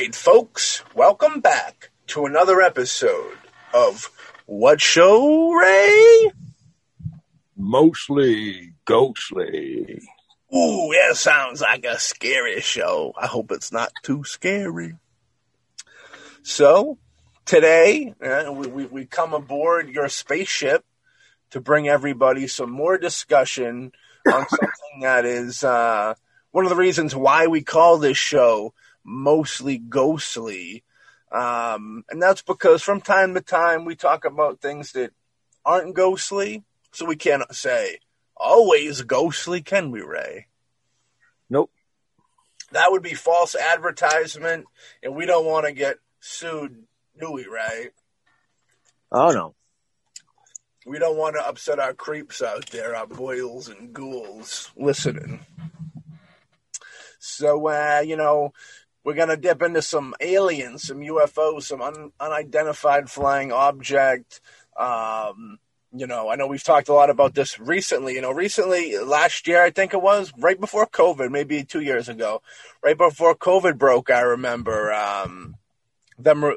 right, folks, welcome back to another episode of what show, Ray? Mostly Ghostly. Ooh, that sounds like a scary show. I hope it's not too scary. So, today, we come aboard your spaceship to bring everybody some more discussion on something that is one of the reasons why we call this show Mostly Ghostly. And that's because from time to time we talk about things that aren't ghostly, so we can't say always ghostly, can we, Ray? Nope. That would be false advertisement, and we don't want to get sued, do we, Ray? Oh, no. We don't want to upset our creeps out there, our boils and ghouls listening. So, we're going to dip into some aliens, some UFOs, some unidentified flying object. I know we've talked a lot about this recently. Last year, I think it was, right before COVID, maybe 2 years ago, right before COVID broke, I remember some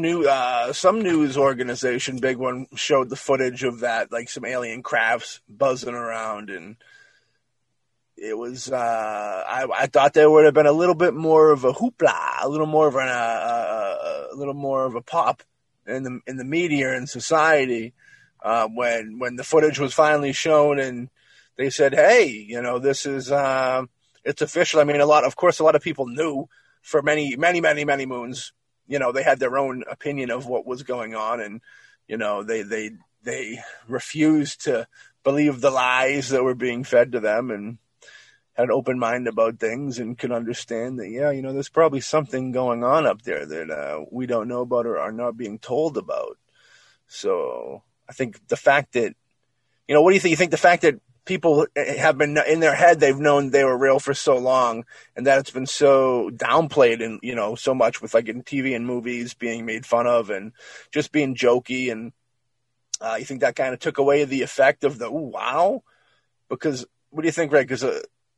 news organization, big one, showed the footage of that, like some alien crafts buzzing around, and it was, I thought there would have been a little bit more of a hoopla, a little more of a pop in the media and society when the footage was finally shown and they said, hey, this is, it's official. I mean, a lot of people knew for many, many, many, many moons, they had their own opinion of what was going on, and, they refused to believe the lies that were being fed to them and had an open mind about things and could understand that, there's probably something going on up there that we don't know about or are not being told about. So I think the fact that, what do you think? You think the fact that people have been in their head, they've known they were real for so long, and that it's been so downplayed and, so much with like in TV and movies being made fun of and just being jokey. And you think that kind of took away the effect of the, ooh, wow? Because what do you think, Ray? Because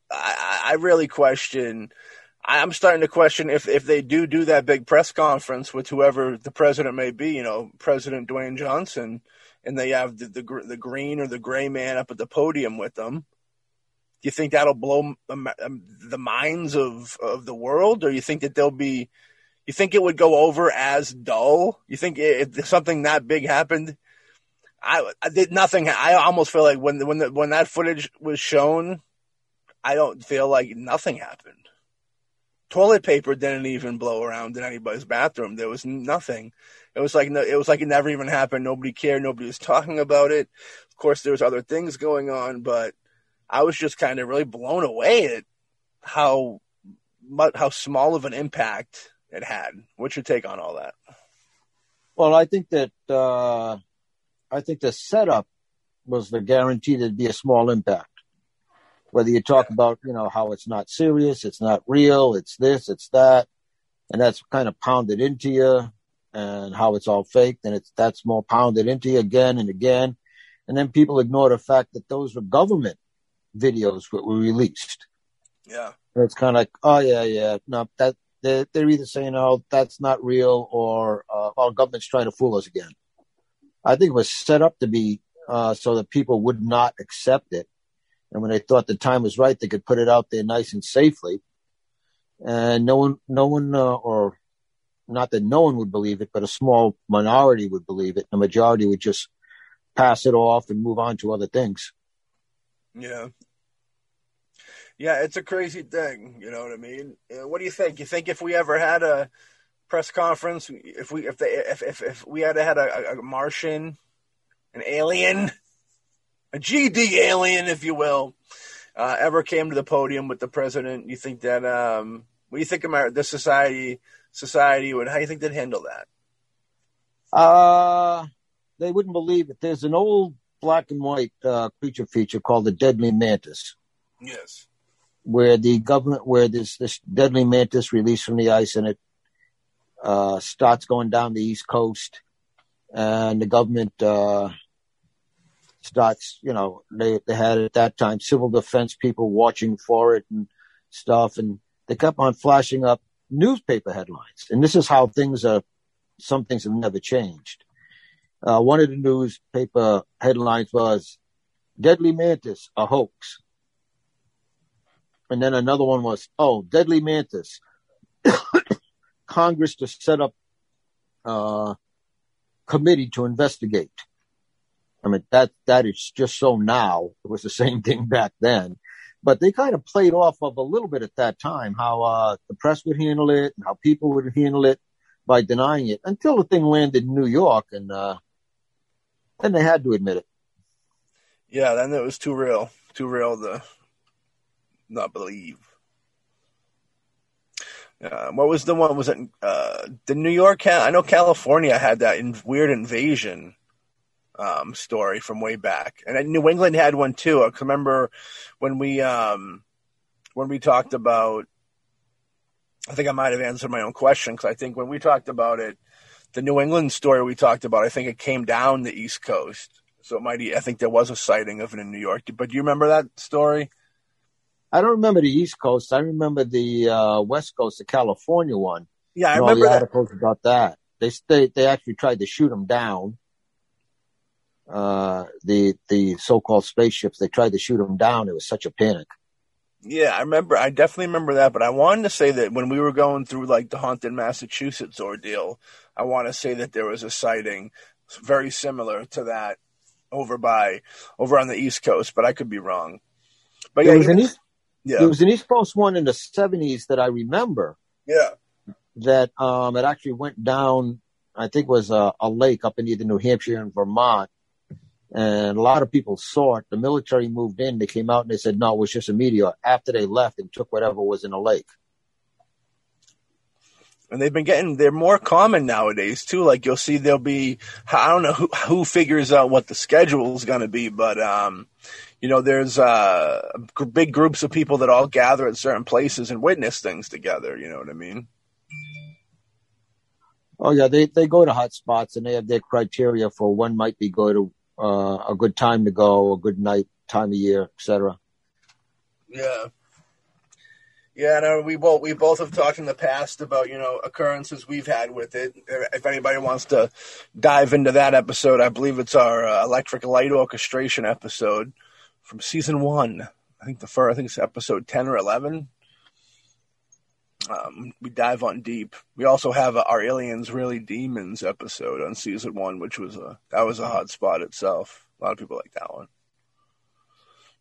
I really question. I'm starting to question if they do that big press conference with whoever the president may be, President Dwayne Johnson, and they have the green or the gray man up at the podium with them. Do you think that'll blow the minds of the world, or you think that they'll be? You think it would go over as dull? You think if something that big happened? I did nothing. I almost feel like when that footage was shown, I don't feel like nothing happened. Toilet paper didn't even blow around in anybody's bathroom. There was nothing. It was like it never even happened. Nobody cared. Nobody was talking about it. Of course, there was other things going on, but I was just kind of really blown away at how small of an impact it had. What's your take on all that? Well, I think that the setup was the guarantee there'd be a small impact. Whether you talk about, how it's not serious, it's not real, it's this, it's that, and that's kind of pounded into you, and how it's all faked, and that's more pounded into you again and again. And then people ignore the fact that those were government videos that were released. Yeah. And it's kind of like, oh, yeah, no, that they're either saying, oh, that's not real, or our government's trying to fool us again. I think it was set up to be so that people would not accept it. And when they thought the time was right, they could put it out there nice and safely. And or not that no one would believe it, but a small minority would believe it. The majority would just pass it off and move on to other things. Yeah. Yeah, it's a crazy thing. You know what I mean? What do you think? You think if we ever had a press conference, if we had a Martian, an alien, a GD alien, if you will, ever came to the podium with the president, you think that, what do you think about the society would, how do you think they'd handle that? They wouldn't believe it. There's an old black and white creature feature called the Deadly Mantis. Yes. Where the government, where this Deadly Mantis released from the ice and it starts going down the East Coast, and the government, starts, they had at that time civil defense people watching for it and stuff, and They kept on flashing up newspaper headlines. And this is how things are. Some things have never changed. One of the newspaper headlines was Deadly Mantis, a hoax. And then another one was, oh, Deadly Mantis, Congress to set up a committee to investigate. I mean, that is just so now. It was the same thing back then. But they kind of played off of a little bit at that time, how the press would handle it and how people would handle it by denying it until the thing landed in New York. And then they had to admit it. Yeah, then it was too real. Too real to not believe. What was the one? Was it the New York? I know California had that weird invasion story from way back, and New England had one too. I remember when we talked about. I think I might have answered my own question because I think when we talked about it, the New England story we talked about, I think it came down the East Coast. So it might. I think there was a sighting of it in New York. But do you remember that story? I don't remember the East Coast. I remember the West Coast, the California one. Yeah, I remember all the articles about that. They actually tried to shoot them down. The so-called spaceships. They tried to shoot them down. It was such a panic. Yeah, I remember. I definitely remember that. But I wanted to say that when we were going through like the haunted Massachusetts ordeal, I want to say that there was a sighting very similar to that over on the East Coast. But I could be wrong. But yeah, there was an East Coast one in the 70s that I remember. Yeah. That it actually went down, I think it was a lake up in either New Hampshire and Vermont. And a lot of people saw it. The military moved in. They came out and they said, no, it was just a meteor. After they left and took whatever was in the lake. And they're more common nowadays, too. Like you'll see there'll be, I don't know who figures out what the schedule is going to be, but you know, there's big groups of people that all gather at certain places and witness things together. You know what I mean? Oh, yeah. They go to hot spots and they have their criteria for when might be a good time to go, a good night, time of year, et cetera. Yeah. Yeah, no, we both have talked in the past about, you know, occurrences we've had with it. If anybody wants to dive into that episode, I believe it's our electric light orchestration episode from season 1. I think it's episode 10 or 11. We dive on deep. We also have our Aliens Really Demons episode on season 1, which was a hot spot itself. A lot of people like that one.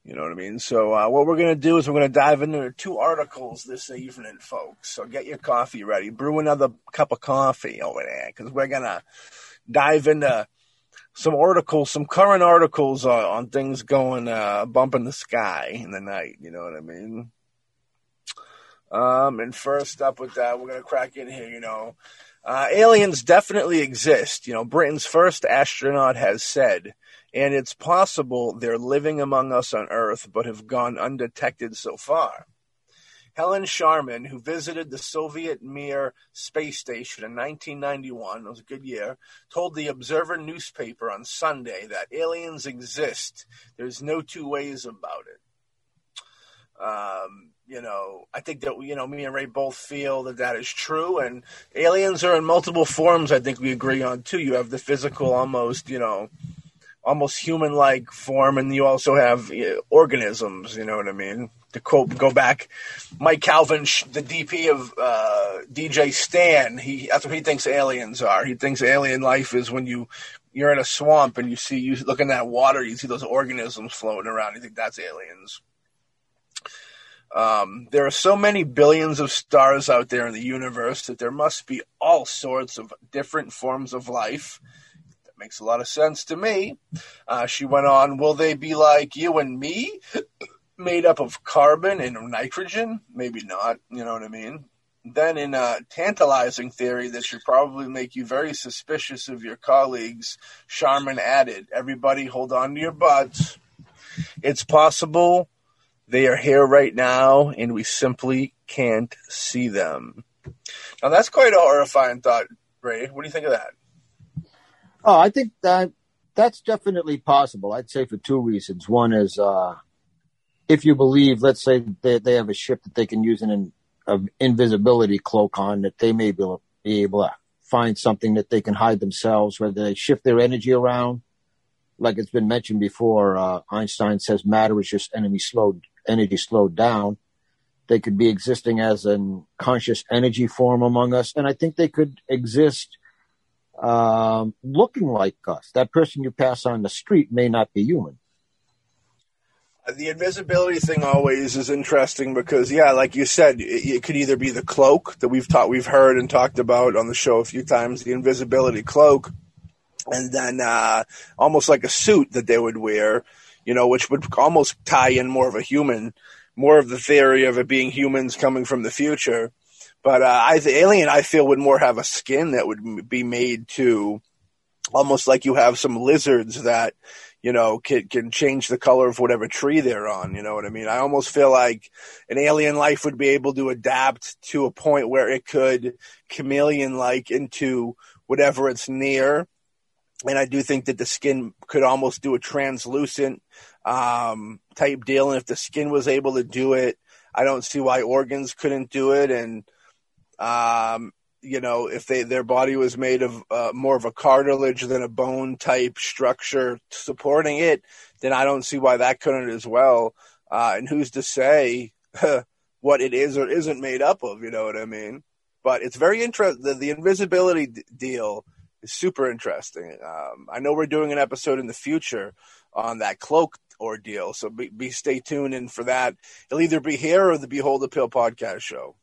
You know what I mean? So what we're going to do is we're going to dive into 2 articles this evening, folks. So get your coffee ready. Brew another cup of coffee over there because we're going to dive into some current articles on things going bump in the sky in the night. You know what I mean? And first up with that, we're going to crack in here, you know. Aliens definitely exist. You know, Britain's first astronaut has said, and it's possible they're living among us on Earth, but have gone undetected so far. Helen Sharman, who visited the Soviet Mir space station in 1991, it was a good year, told the Observer newspaper on Sunday that aliens exist. There's no two ways about it. You know, I think that, you know, me and Ray both feel that is true. And aliens are in multiple forms, I think we agree on, too. You have the physical almost human-like form, and you also have organisms, you know what I mean? To quote, go back, Mike Calvin, the DP of DJ Stan, that's what he thinks aliens are. He thinks alien life is when you're in a swamp and you look in that water, you see those organisms floating around. You think that's aliens. There are so many billions of stars out there in the universe that there must be all sorts of different forms of life. That makes a lot of sense to me. She went on, will they be like you and me, made up of carbon and nitrogen? Maybe not, you know what I mean? Then in a tantalizing theory that should probably make you very suspicious of your colleagues, Sharman added, everybody hold on to your butts. It's possible they are here right now, and we simply can't see them. Now, that's quite a horrifying thought, Ray. What do you think of that? Oh, I think that's definitely possible. I'd say for 2 reasons. One is if you believe, let's say, they have a ship that they can use in an an invisibility cloak on, that they may be able to find something that they can hide themselves, whether they shift their energy around. Like it's been mentioned before, Einstein says matter is just energy slowed down. They could be existing as a conscious energy form among us. And I think they could exist looking like us. That person you pass on the street may not be human. The invisibility thing always is interesting because, yeah, like you said, it could either be the cloak that we've heard and talked about on the show a few times, the invisibility cloak, and then almost like a suit that they would wear, you know, which would almost tie in more of a human, more of the theory of it being humans coming from the future. But the alien, I feel, would more have a skin that would be made to almost like you have some lizards that, you know, can change the color of whatever tree they're on. You know what I mean? I almost feel like an alien life would be able to adapt to a point where it could chameleon-like into whatever it's near. And I do think that the skin could almost do a translucent type deal. And if the skin was able to do it, I don't see why organs couldn't do it. And, you know, if their body was made of more of a cartilage than a bone type structure supporting it, then I don't see why that couldn't as well. And who's to say what it is or isn't made up of, you know what I mean? But it's very interesting. The invisibility deal is super interesting. I know we're doing an episode in the future on that cloak ordeal, so stay tuned in for that. It'll either be here or the Behold the Pill podcast show.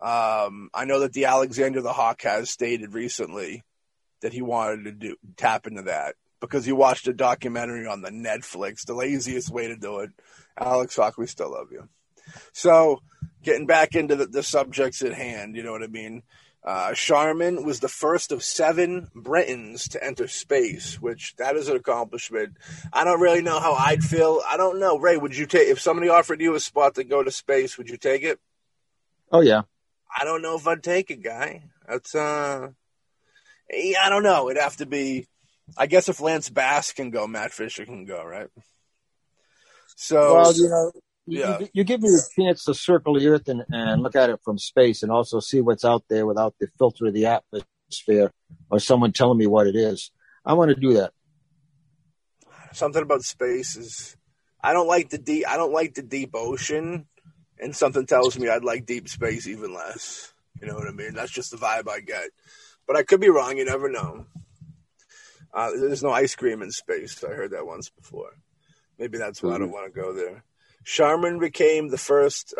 I know that the Alexander the Hawk has stated recently that he wanted to tap into that because he watched a documentary on the Netflix, the laziest way to do it. Alex Hawk, we still love you. So getting back into the subjects at hand, you know what I mean? Sharman was the first of 7 Britons to enter space, which that is an accomplishment. I don't really know how I'd feel. I don't know. Ray, would you take, if somebody offered you a spot to go to space, would you take it? Oh, yeah. I don't know if I'd take it, guy. That's, I don't know. It'd have to be, I guess if Lance Bass can go, Matt Fisher can go, right? So, well, you know, yeah. You give me a chance to circle the Earth and look at it from space and also see what's out there without the filter of the atmosphere or someone telling me what it is. I want to do that. Something about space is, I don't like the deep ocean. And something tells me I'd like deep space even less. You know what I mean? That's just the vibe I get. But I could be wrong. You never know. There's no ice cream in space. I heard that once before. Maybe that's why I don't want to go there. Sharman became the first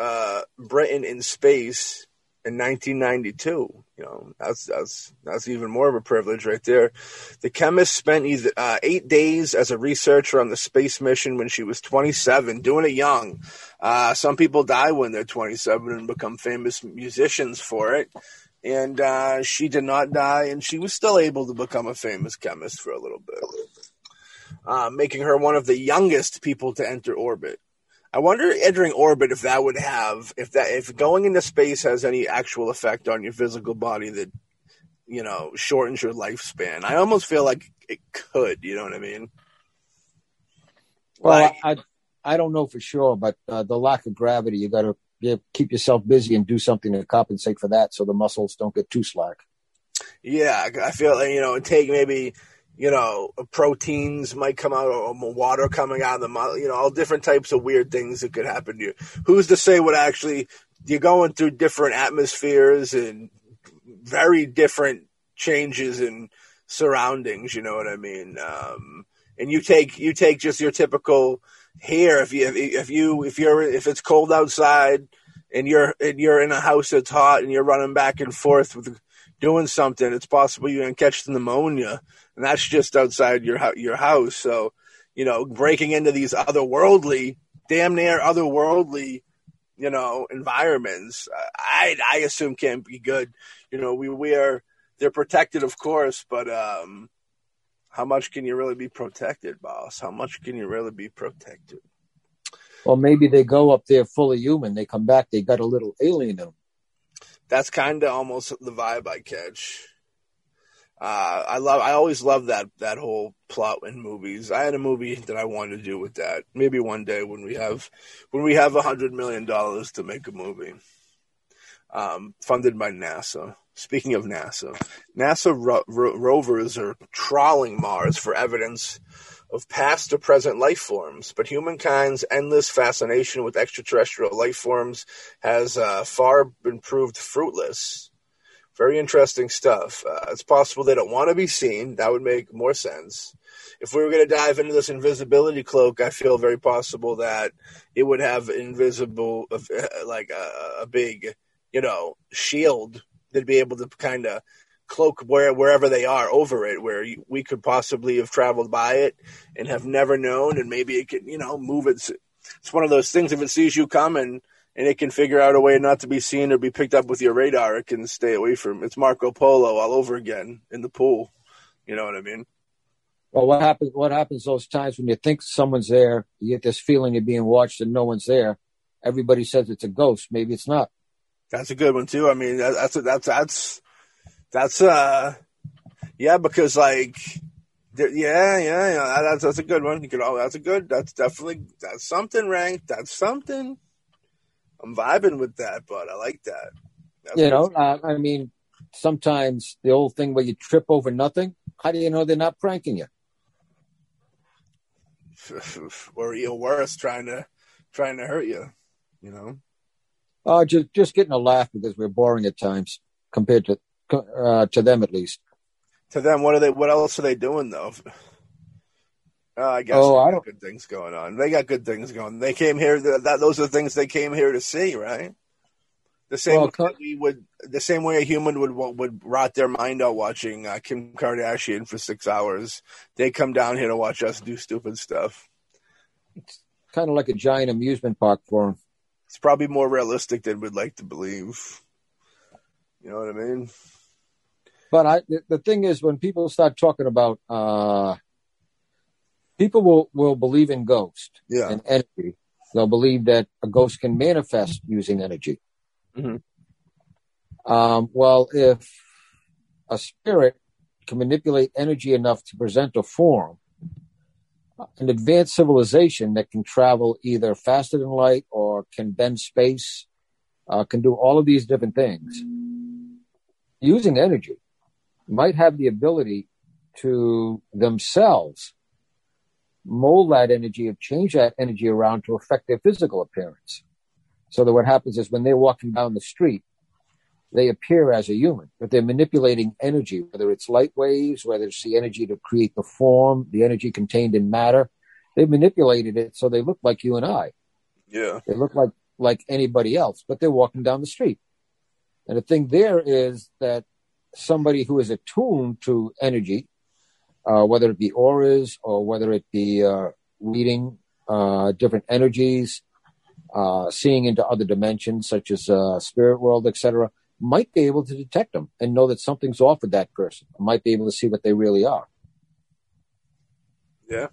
Briton in space in 1992. You know, that's even more of a privilege right there. The chemist spent 8 days as a researcher on the space mission when she was 27, doing it young. Some people die when they're 27 and become famous musicians for it. And she did not die, and she was still able to become a famous chemist for a little bit, making her one of the youngest people to enter orbit. I wonder entering orbit if that would have, if going into space has any actual effect on your physical body that, you know, shortens your lifespan. I almost feel like it could, you know what I mean? Well, I don't know for sure, but the lack of gravity, you got to keep yourself busy and do something to compensate for that so the muscles don't get too slack. Yeah, I feel like, you know, take maybe, you know, proteins might come out or water coming out of the mouth, you know, all different types of weird things that could happen to you. Who's to say what actually you're going through different atmospheres and very different changes in surroundings. You know what I mean? And you take just your typical hair. If it's cold outside and you're in a house that's hot and you're running back and forth with doing something, it's possible you're going to catch the pneumonia. And that's just outside your house. So, you know, breaking into these damn near otherworldly, you know, environments, I assume can't be good. You know, they're protected, of course, but how much can you really be protected, boss? How much can you really be protected? Well, maybe they go up there fully human. They come back. They got a little alien in them. That's kind of almost the vibe I catch. I always love that whole plot in movies. I had a movie that I wanted to do with that. Maybe one day when we have $100 million to make a movie. funded by NASA. Speaking of NASA, NASA rovers are trawling Mars for evidence of past or present life forms, but humankind's endless fascination with extraterrestrial life forms has far been proved fruitless. Very interesting stuff. It's possible they don't want to be seen. That would make more sense. If we were going to dive into this invisibility cloak, I feel very possible that it would have invisible, like a big, you know, shield. They'd be able to kind of cloak wherever they are over it, where we could possibly have traveled by it and have never known, and maybe it could, you know, move it. It's one of those things, if it sees you coming and it can figure out a way not to be seen or be picked up with your radar, it can stay away from it. It's Marco Polo all over again in the pool. You know what I mean? Well, what happens those times when you think someone's there, you get this feeling you're being watched and no one's there. Everybody says it's a ghost. Maybe it's not. That's a good one too. I mean, that's because like, yeah. That's a good one. You could all. That's a good. That's definitely. That's something ranked. That's something. I'm vibing with that, but I like that. That's you know, I mean, sometimes the old thing where you trip over nothing. How do you know they're not pranking you? Or even worse, trying to hurt you. You know. Oh, just getting a laugh because we're boring at times compared to them at least. To them, what are they? What else are they doing though? I guess good things going on. They got good things going. They came here. Those are the things they came here to see, right? The same way a human would rot their mind out watching Kim Kardashian for 6 hours. They come down here to watch us do stupid stuff. It's kind of like a giant amusement park for them. It's probably more realistic than we'd like to believe. You know what I mean? But the thing is, when people start talking about, people will believe in ghosts and energy. They'll believe that a ghost can manifest using energy. Mm-hmm. Well, if a spirit can manipulate energy enough to present a form, an advanced civilization that can travel either faster than light or can bend space, can do all of these different things, using energy, might have the ability to themselves mold that energy or change that energy around to affect their physical appearance. So that what happens is when they're walking down the street, they appear as a human, but they're manipulating energy, whether it's light waves, whether it's the energy to create the form, the energy contained in matter. They've manipulated it so they look like you and I. Yeah. They look like anybody else, but they're walking down the street. And the thing there is that somebody who is attuned to energy, whether it be auras or whether it be reading different energies, seeing into other dimensions such as spirit world, etc., might be able to detect them and know that something's off with that person. Might be able to see what they really are. Yeah.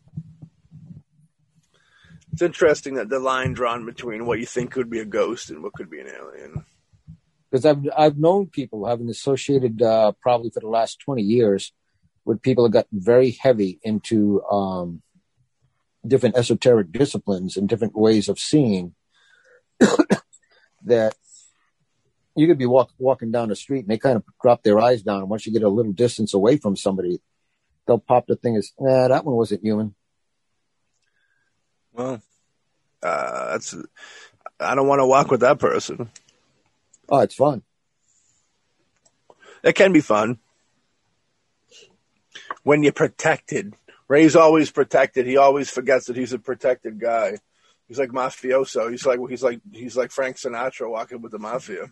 It's interesting that the line drawn between what you think could be a ghost and what could be an alien. Because I've known people who have been associated probably for the last 20 years with people who got very heavy into different esoteric disciplines and different ways of seeing that you could be walking down the street and they kind of drop their eyes down. And once you get a little distance away from somebody, they'll pop the thing as, that one wasn't human. Well, I don't want to walk with that person. Oh, it's fun. It can be fun when you're protected. Ray's always protected. He always forgets that he's a protected guy. He's like mafioso. He's like Frank Sinatra walking with the mafia.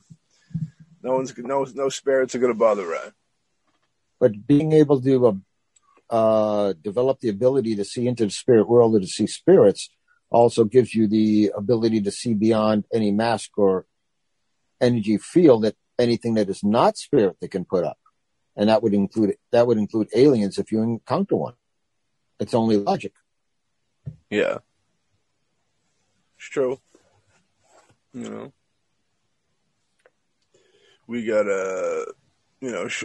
No spirits are going to bother Ray. But being able to develop the ability to see into the spirit world or to see spirits also gives you the ability to see beyond any mask or energy field that anything that is not spirit they can put up, and that would include aliens if you encounter one. It's only logic. Yeah. It's true. You know. We got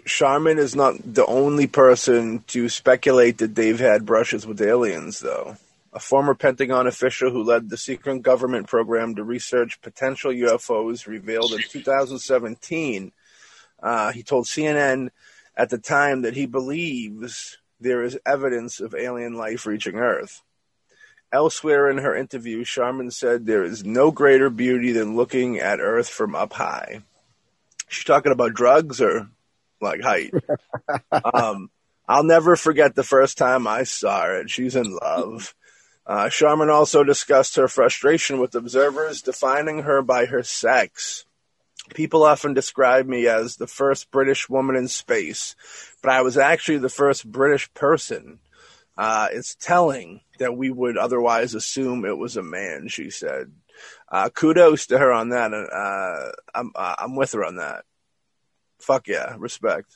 Sharman is not the only person to speculate that they've had brushes with aliens, though. a former Pentagon official who led the secret government program to research potential UFOs, revealed in 2017. He told CNN at the time that he believes there is evidence of alien life reaching Earth. Elsewhere in her interview, Sharman said there is no greater beauty than looking at Earth from up high. She's talking about drugs or like height. I'll never forget the first time I saw it. She's in love. Sharman also discussed her frustration with observers defining her by her sex. People often describe me as the first British woman in space, but I was actually the first British person. It's telling that we would otherwise assume it was a man, she said. Kudos to her on that. I'm with her on that. Fuck yeah, respect.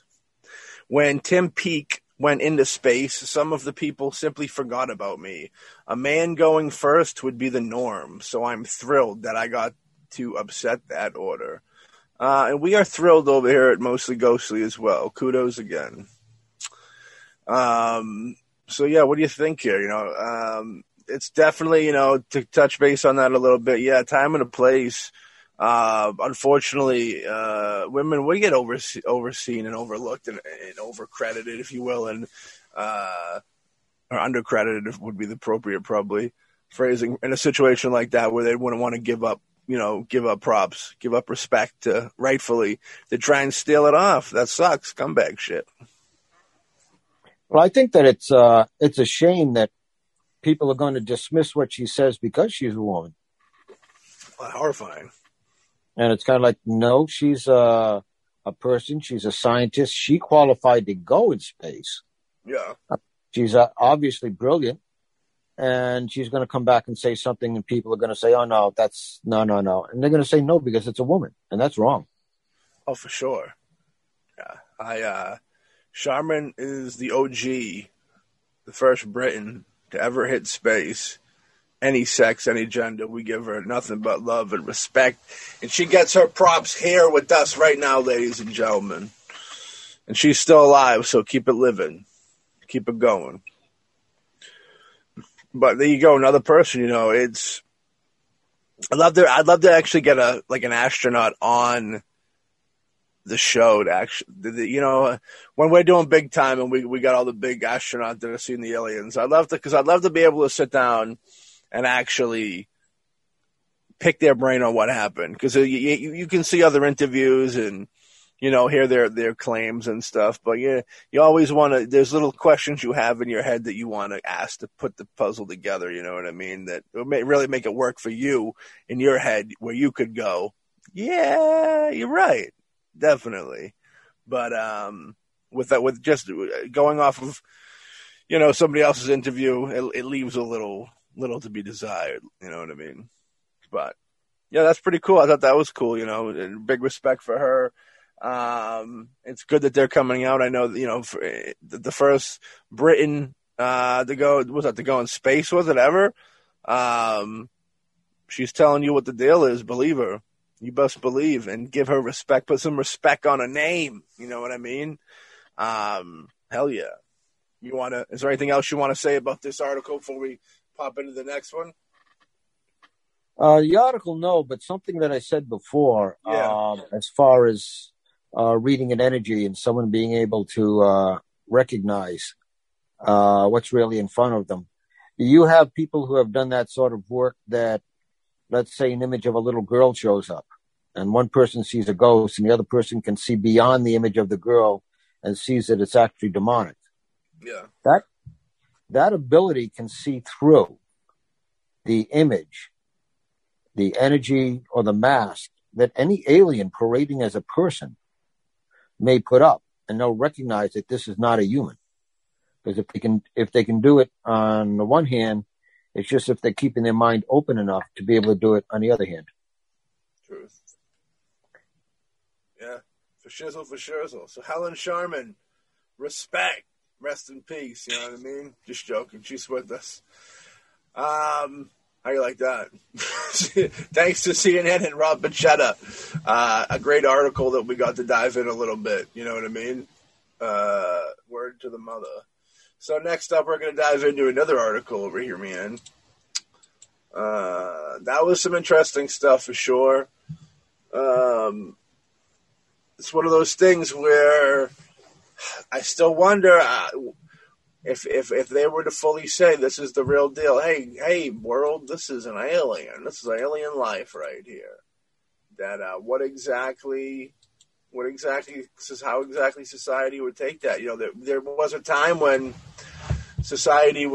When Tim Peake went into space, some of the people simply forgot about me. A man going first would be the norm, so I'm thrilled that I got to upset that order. And we are thrilled over here at Mostly Ghostly as well. Kudos again. So, yeah, what do you think here? You know, it's definitely, you know, to touch base on that a little bit. Yeah, time and a place. Unfortunately, women would get overseen and overlooked and overcredited, if you will, and or undercredited would be the appropriate probably phrasing in a situation like that where they wouldn't want to give up, you know, give up props, give up respect to rightfully to try and steal it off. That sucks, scumbag shit. Well, I think that it's a shame that people are going to dismiss what she says because she's a woman. Well, horrifying. And it's kind of like, no, she's a person. She's a scientist. She qualified to go in space. Yeah. She's obviously brilliant. And she's going to come back and say something, and people are going to say, oh, no, that's no. And they're going to say no because it's a woman. And that's wrong. Oh, for sure. Yeah. Sharman is the OG, the first Briton to ever hit space. Any sex, any gender, we give her nothing but love and respect. And she gets her props here with us right now, ladies and gentlemen. And she's still alive, so keep it living. Keep it going. But there you go, another person, you know, it's... I'd love to actually get an astronaut on the show to actually, you know, when we're doing big time and we got all the big astronauts that have seen the aliens, I'd love to be able to sit down and actually pick their brain on what happened. Because you can see other interviews and, you know, hear their claims and stuff. But, yeah, you always want to – there's little questions you have in your head that you want to ask to put the puzzle together, you know what I mean, that may really make it work for you in your head where you could go, yeah, you're right, definitely. But with just going off of, you know, somebody else's interview, it leaves a little to be desired, you know what I mean? But yeah, that's pretty cool. I thought that was cool, you know, and big respect for her. It's good that they're coming out. I know, you know, the first Briton to go in space, was it ever? She's telling you what the deal is. Believe her. You best believe, and give her respect. Put some respect on her name, you know what I mean? Hell yeah. Is there anything else you want to say about this article before we pop into the next one? The article, no, but something that I said before, yeah. As far as reading an energy and someone being able to recognize what's really in front of them. You have people who have done that sort of work that, let's say, an image of a little girl shows up, and one person sees a ghost and the other person can see beyond the image of the girl and sees that it's actually demonic. Yeah. That ability can see through the image, the energy, or the mask that any alien parading as a person may put up, and they'll recognize that this is not a human. Because if they can do it on the one hand, it's just if they're keeping their mind open enough to be able to do it on the other hand. Truth. Yeah. For shizzle. So Helen Sharman, respect. Rest in peace, you know what I mean? Just joking. She's with us. How you like that? Thanks to CNN and Rob Bicetta. A great article that we got to dive in a little bit, you know what I mean? Word to the mother. So next up, we're going to dive into another article over here, man. That was some interesting stuff for sure. It's one of those things where I still wonder if they were to fully say this is the real deal. Hey, world, this is an alien. This is alien life right here. How exactly society would take that. You know, there was a time when society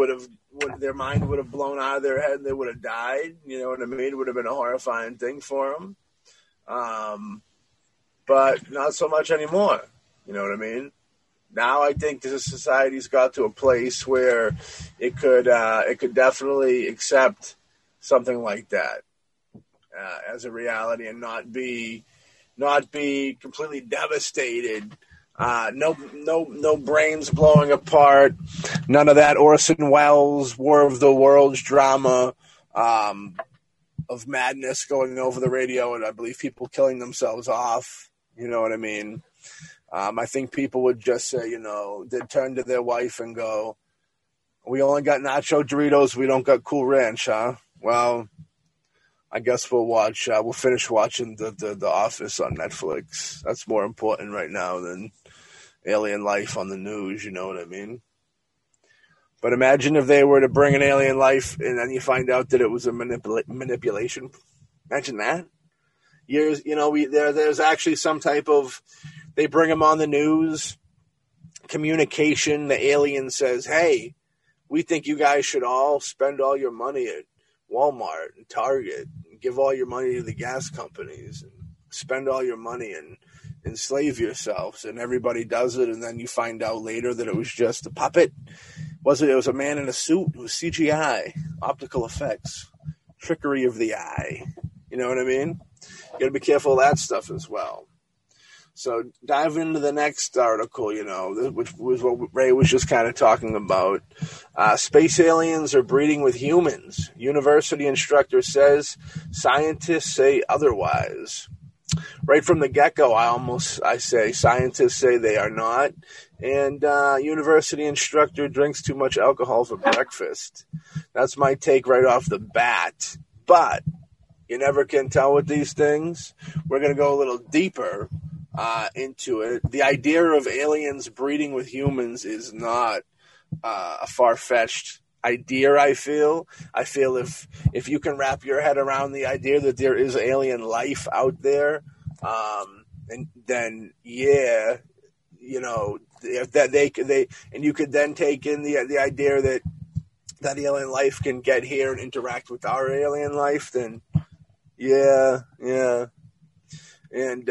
their mind would have blown out of their head and they would have died. You know what I mean? It would have been a horrifying thing for them. But not so much anymore. You know what I mean? Now I think this society's got to a place where it could definitely accept something like that as a reality and not be completely devastated. No brains blowing apart. None of that Orson Welles War of the Worlds drama of madness going over the radio, and I believe people killing themselves off. You know what I mean? I think people would just say, you know, they'd turn to their wife and go, "We only got nacho Doritos. We don't got Cool Ranch, huh? Well, I guess we'll finish watching the Office on Netflix. That's more important right now than alien life on the news." You know what I mean? But imagine if they were to bring an alien life and then you find out that it was a manipulation. Imagine that. There's actually some type of, they bring them on the news, communication. The alien says, "Hey, we think you guys should all spend all your money at Walmart and Target and give all your money to the gas companies and spend all your money and enslave yourselves." And everybody does it. And then you find out later that it was just a puppet. It was a man in a suit. It was CGI, optical effects, trickery of the eye. You know what I mean? You got to be careful of that stuff as well. So dive into the next article, you know, which was what Ray was just kind of talking about. Space aliens are breeding with humans. University instructor says scientists say otherwise. Right from the get-go, I say scientists say they are not. And university instructor drinks too much alcohol for breakfast. That's my take right off the bat. But you never can tell with these things. We're going to go a little deeper into it. The idea of aliens breeding with humans is not a far-fetched idea, I feel. I feel if you can wrap your head around the idea that there is alien life out there, and then, yeah, you know, that they and you could then take in the idea that alien life can get here and interact with our alien life, then, yeah. And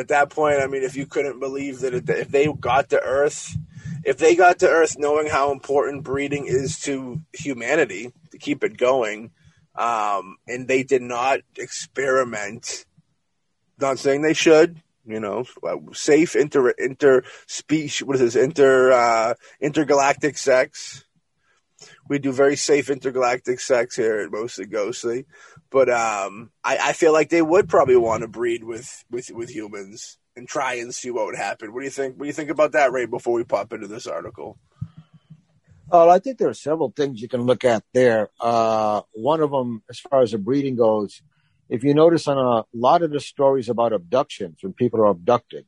at that point, I mean, if you couldn't believe that if they got to Earth knowing how important breeding is to humanity, to keep it going, and they did not experiment, not saying they should, you know, safe intergalactic sex. We do very safe intergalactic sex here at Mostly Ghostly. But I feel like they would probably want to breed with humans and try and see what would happen. What do you think? What do you think about that, Ray, before we pop into this article? Oh, I think there are several things you can look at there. One of them, as far as the breeding goes, if you notice on a lot of the stories about abductions, when people are abducted,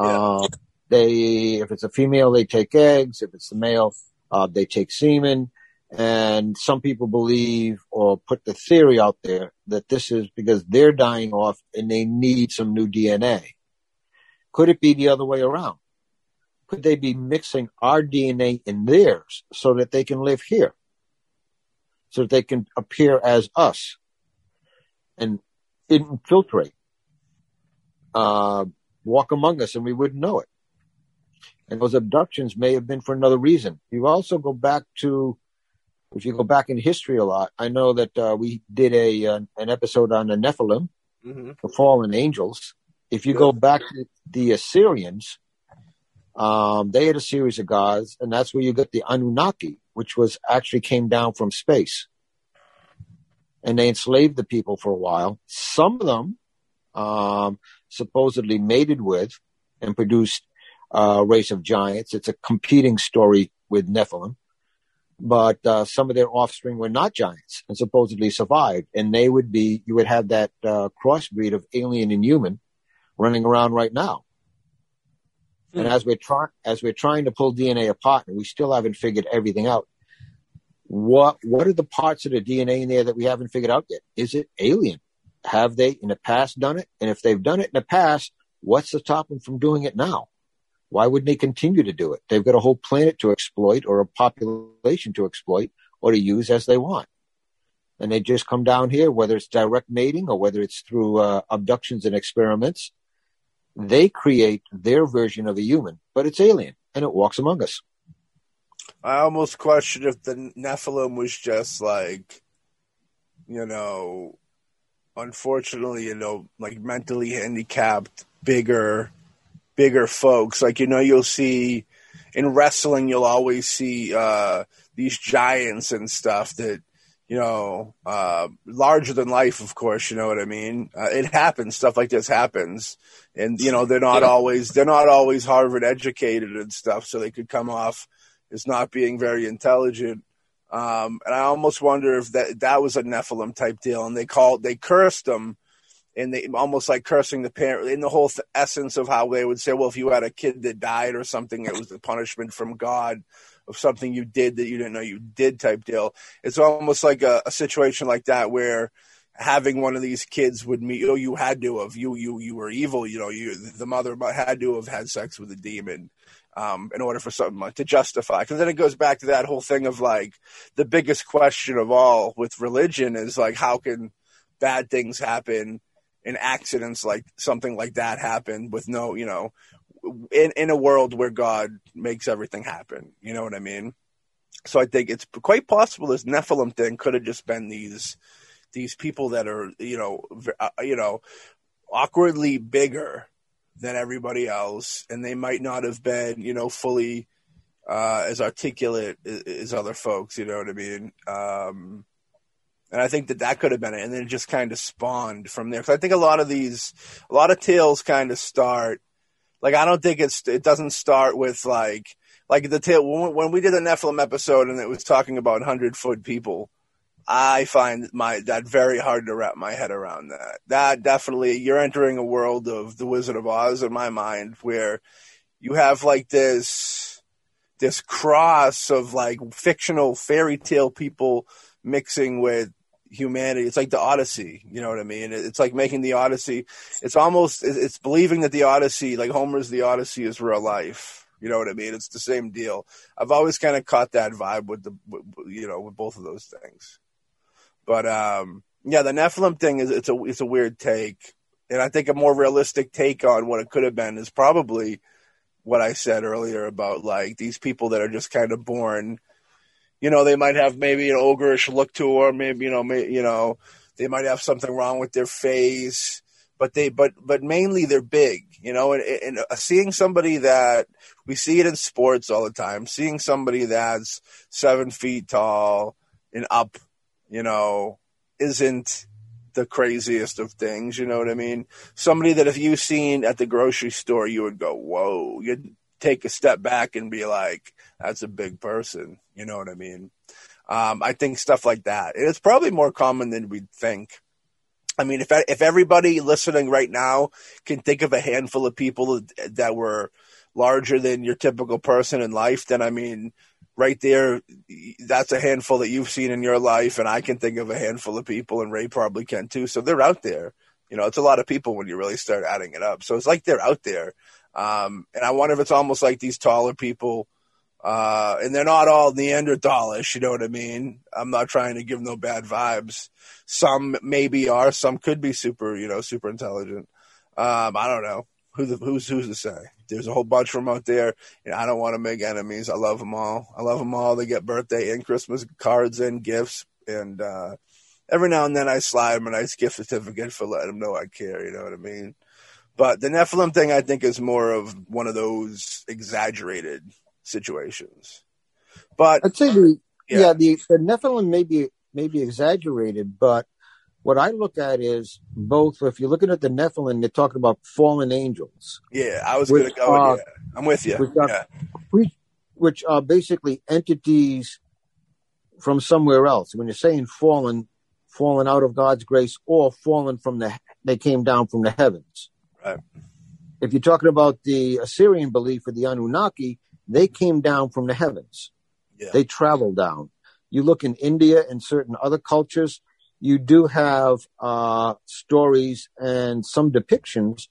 if it's a female, they take eggs. If it's a male, they take semen. And some people believe or put the theory out there that this is because they're dying off and they need some new DNA. Could it be the other way around? Could they be mixing our DNA in theirs so that they can live here? So that they can appear as us and infiltrate, walk among us and we wouldn't know it. And those abductions may have been for another reason. If you go back in history a lot, I know that we did an episode on the Nephilim, the fallen angels. If you go back to the Assyrians, they had a series of gods, and that's where you get the Anunnaki, which was actually came down from space. And they enslaved the people for a while. Some of them supposedly mated with and produced race of giants. It's a competing story with Nephilim. But some of their offspring were not giants and supposedly survived. And they would be, you would have that crossbreed of alien and human running around right now. Mm. And as we're trying to pull DNA apart, and we still haven't figured everything out, what are the parts of the DNA in there that we haven't figured out yet? Is it alien? Have they in the past done it? And if they've done it in the past, what's to stop them from doing it now? Why would they continue to do it? They've got a whole planet to exploit, or a population to exploit, or to use as they want. And they just come down here, whether it's direct mating or whether it's through abductions and experiments. They create their version of a human, but it's alien, and it walks among us. I almost question if the Nephilim was just like, you know, unfortunately, you know, like mentally handicapped, bigger folks. Like, you know, you'll see in wrestling, you'll always see these giants and stuff that, you know, larger than life, of course, you know what I mean? It happens. Stuff like this happens. And, you know, they're not always Harvard educated and stuff. So they could come off as not being very intelligent. And I almost wonder if that was a Nephilim type deal. And they cursed them. And they almost like cursing the parent in the whole essence of how they would say, well, if you had a kid that died or something, it was the punishment from God of something you did that you didn't know you did type deal. It's almost like a situation like that where having one of these kids would mean, oh, you had to have, you were evil. You know, the mother had to have had sex with a demon in order for something like to justify. Because then it goes back to that whole thing of like the biggest question of all with religion is like, how can bad things happen? And accidents like something like that happen with no, you know, in a world where God makes everything happen. You know what I mean? So I think it's quite possible this Nephilim thing could have just been these people that are, you know, awkwardly bigger than everybody else. And they might not have been, you know, fully as articulate as other folks. You know what I mean? And I think that could have been it. And then it just kind of spawned from there. Because I think a lot of tales kind of start. Like, I don't think it doesn't start with like the tale. When we did the Nephilim episode and it was talking about 100-foot people, I find that very hard to wrap my head around that. That definitely, you're entering a world of The Wizard of Oz in my mind where you have like this cross of like fictional fairy tale people mixing with humanity. It's like the Odyssey, you know what I mean? It's like making the Odyssey. It's almost, it's believing that the Odyssey, like Homer's The Odyssey, is real life. You know what I mean? It's the same deal. I've always kind of caught that vibe with with both of those things. But yeah, the Nephilim thing is it's a weird take, and I think a more realistic take on what it could have been is probably what I said earlier about like these people that are just kind of born. You know, they might have maybe an ogreish look to, or maybe, you know, they might have something wrong with their face, but mainly they're big, you know, and seeing somebody that we see it in sports all the time, seeing somebody that's 7 feet tall and up, you know, isn't the craziest of things. You know what I mean? Somebody that if you've seen at the grocery store, you would go, whoa, you'd take a step back and be like, that's a big person. You know what I mean? I think stuff like that. It's probably more common than we'd think. I mean, if everybody listening right now can think of a handful of people that were larger than your typical person in life, then, I mean, right there, that's a handful that you've seen in your life, and I can think of a handful of people, and Ray probably can too. So they're out there. You know, it's a lot of people when you really start adding it up. So it's like they're out there. And I wonder if it's almost like these taller people, and they're not all Neanderthalish, you know what I mean? I'm not trying to give no bad vibes. Some maybe are, some could be super, you know, super intelligent. I don't know. Who's to say? There's a whole bunch of them out there, and I don't want to make enemies. I love them all. They get birthday and Christmas cards and gifts, and every now and then I slide them a nice gift certificate for letting them know I care, you know what I mean? But the Nephilim thing, I think, is more of one of those exaggerated situations. But I'd say the Nephilim may be exaggerated, but what I look at is both. If you're looking at the Nephilim, they're talking about fallen angels. Yeah, I was going to go. Yeah. I'm with you. Which are basically entities from somewhere else. When you're saying fallen out of God's grace, or fallen from they came down from the heavens. Right. If you're talking about the Assyrian belief or the Anunnaki, they came down from the heavens. Yeah. They traveled down. You look in India and certain other cultures, you do have stories and some depictions,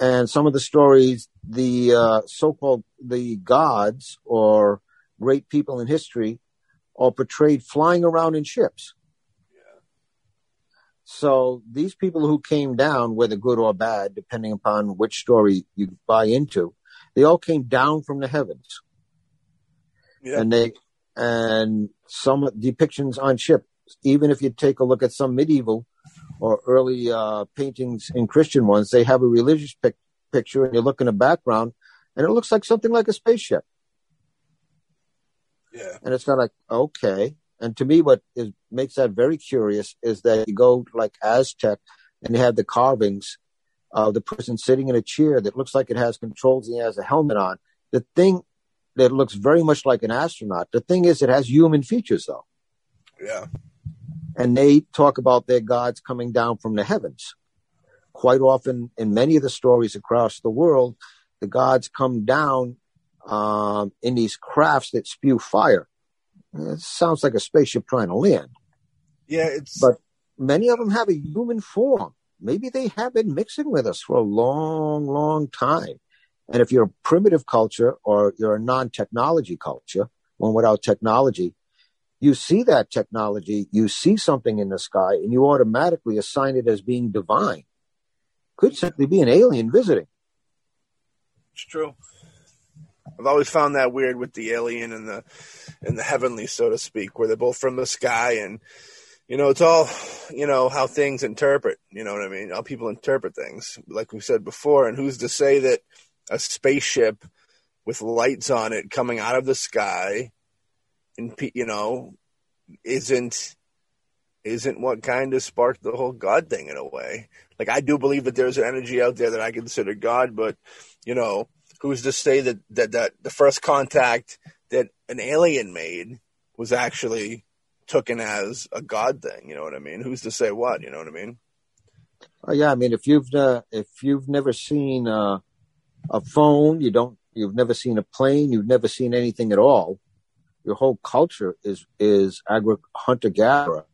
and some of the stories, the so-called the gods or great people in history are portrayed flying around in ships. Yeah. So these people who came down, whether good or bad, depending upon which story you buy into, they all came down from the heavens. Yeah. And some depictions on ships. Even if you take a look at some medieval or early paintings and Christian ones, they have a religious picture, and you look in the background, and it looks like something like a spaceship. Yeah. And it's not like, okay. And to me, what makes that very curious is that you go like Aztec, and they have the carvings of the person sitting in a chair that looks like it has controls and he has a helmet on. The thing that looks very much like an astronaut. The thing is, it has human features, though. Yeah. And they talk about their gods coming down from the heavens. Quite often, in many of the stories across the world, the gods come down in these crafts that spew fire. It sounds like a spaceship trying to land. Yeah, but many of them have a human form. Maybe they have been mixing with us for a long, long time. And if you're a primitive culture or you're a non-technology culture, one without technology, you see that technology, you see something in the sky, and you automatically assign it as being divine. Could simply be an alien visiting. It's true. I've always found that weird with the alien and the heavenly, so to speak, where they're both from the sky, and it's all how things interpret. You know what I mean? How people interpret things, like we said before. And who's to say that a spaceship with lights on it coming out of the sky? And isn't what kind of sparked the whole God thing in a way. Like, I do believe that there's an energy out there that I consider God, but who's to say that the first contact that an alien made was actually taken as a God thing? You know what I mean? Who's to say what? You know what I mean? Yeah, I mean, if you've never seen a phone, you've never seen a plane, you've never seen anything at all. Your whole culture is hunter-gatherer.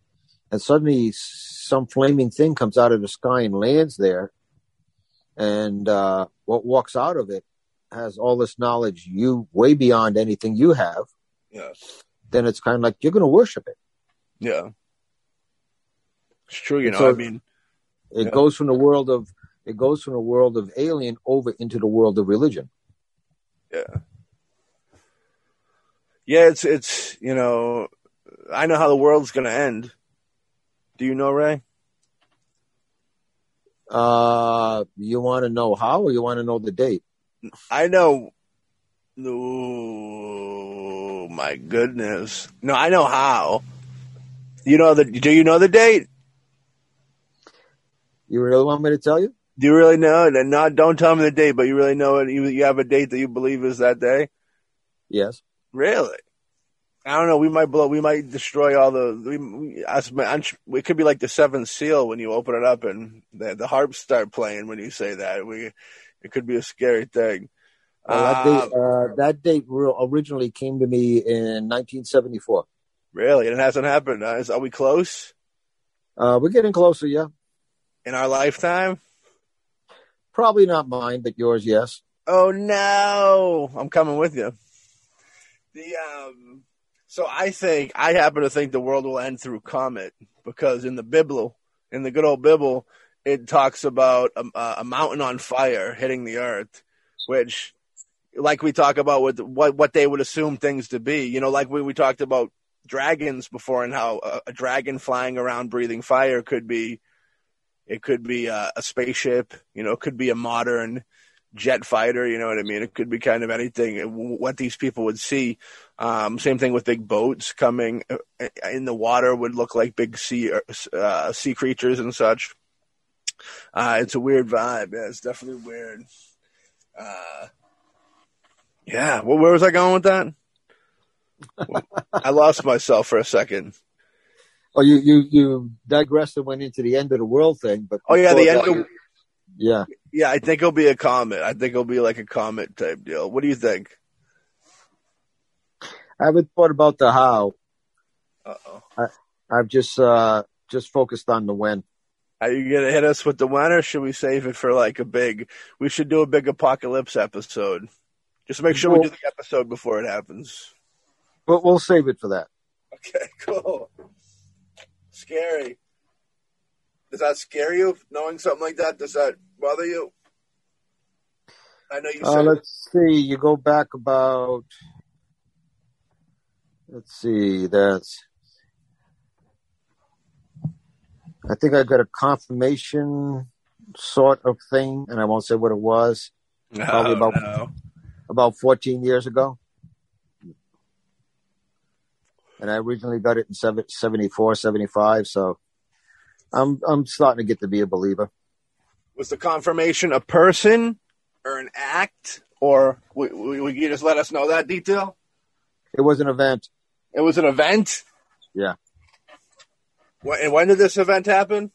And suddenly some flaming thing comes out of the sky and lands there. And what walks out of it has all this knowledge way beyond anything you have. Yes. Then it's kind of like you're going to worship it. Yeah. It's true, so I mean. It goes from the world of alien over into the world of religion. Yeah. Yeah, it's I know how the world's going to end. Do you know, Ray? You want to know how, or you want to know the date? I know. Oh, my goodness. No, I know how. Do you know the date? You really want me to tell you? Do you really know it? And not, don't tell me the date, but you really know it. You have a date that you believe is that day? Yes. Really? I don't know. We might destroy all it could be like the seventh seal when you open it up and the harps start playing when you say that. It could be a scary thing. That date originally came to me in 1974. Really? And it hasn't happened. Are we close? We're getting closer, yeah. In our lifetime? Probably not mine, but yours, yes. Oh, no. I'm coming with you. So I happen to think the world will end through comet, because in the good old Bible, it talks about a mountain on fire hitting the earth, which, like we talk about with what they would assume things to be, like we talked about dragons before, and how a dragon flying around breathing fire could be a spaceship, it could be a modern jet fighter, it could be kind of anything, what these people would see. Same thing with big boats coming in the water would look like big sea creatures and such. It's a weird vibe. Yeah, it's definitely weird. Yeah. Well, where was I going with that? I lost myself for a second. Oh, you digressed and went into the end of the world thing, but I think it'll be a comet. I think it'll be like a comet type deal. What do you think? I haven't thought about the how. I've just focused on the when. Are you gonna hit us with the when, or should we save it for like a big? We should do a big apocalypse episode. Just make sure we do the episode before it happens. But we'll save it for that. Okay, cool. Scary. Does that scare you? Knowing something like that, does that bother you? I know you said. Let's see. You go back about. Let's see. That's. I think I got a confirmation sort of thing, and I won't say what it was. Probably about 14 years ago. And I originally got it in 74, 75, so I'm starting to get to be a believer. Was the confirmation a person or an act, or would you just let us know that detail? It was an event. It was an event? Yeah. And when did this event happen?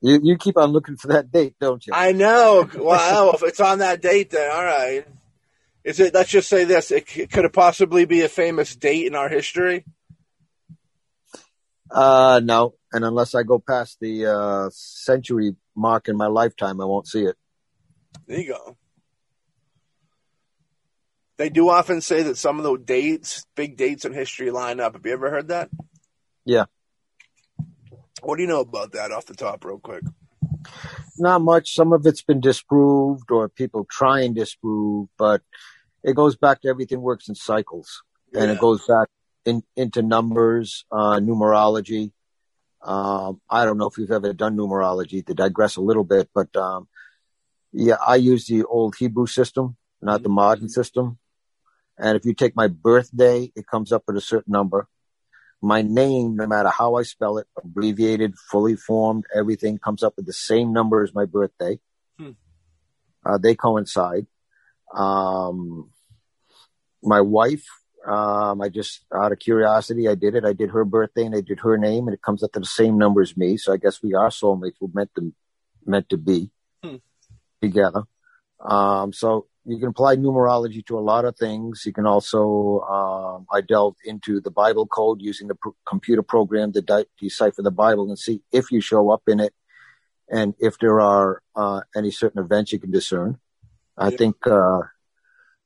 You keep on looking for that date, don't you? I know. Wow, if it's on that date, then all right. Is it? Let's just say this. It could it possibly be a famous date in our history? No. And unless I go past the century mark in my lifetime, I won't see it. There you go. They do often say that some of the dates, big dates in history, line up. Have you ever heard that? Yeah. What do you know about that off the top real quick? Not much. Some of it's been disproved or people try and disprove, but it goes back to everything works in cycles. Yeah. And it goes back into numbers, numerology. I don't know if you've ever done numerology, to digress a little bit, but I use the old Hebrew system, not the modern system. And if you take my birthday, it comes up with a certain number. My name, no matter how I spell it, abbreviated, fully formed, everything comes up with the same number as my birthday. They coincide. My wife, I just, out of curiosity, I did her birthday and I did her name, and it comes up to the same number as me. So I guess we are soulmates. We're meant to be together. So you can apply numerology to a lot of things. You can also, I delved into the Bible code using the computer program to decipher the Bible and see if you show up in it and if there are any certain events you can discern. I think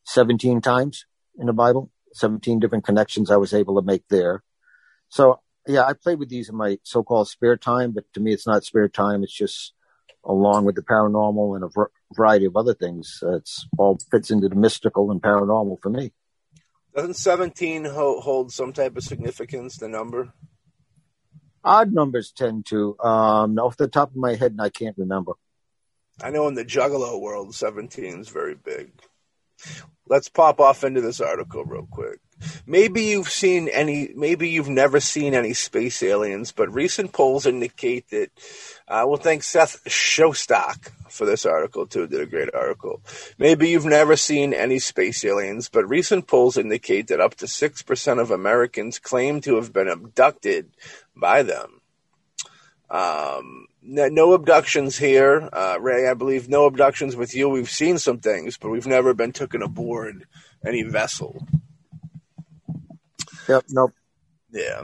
17 times in the Bible, 17 different connections I was able to make there. So, yeah, I play with these in my so-called spare time, but to me it's not spare time. It's just along with the paranormal and a variety of other things. It's all fits into the mystical and paranormal for me. Doesn't 17 hold some type of significance, the number? Odd numbers tend to. Off the top of my head, I can't remember. I know in the Juggalo world, 17 is very big. Let's pop off into this article real quick. Maybe you've never seen any space aliens, but recent polls indicate that, we'll thank Seth Shostak for this article too, did a great article. Maybe you've never seen any space aliens, but recent polls indicate that up to 6% of Americans claim to have been abducted by them. No abductions here. Ray, I believe no abductions with you. We've seen some things, but we've never been taken aboard any vessel. Yep. Nope. Yeah.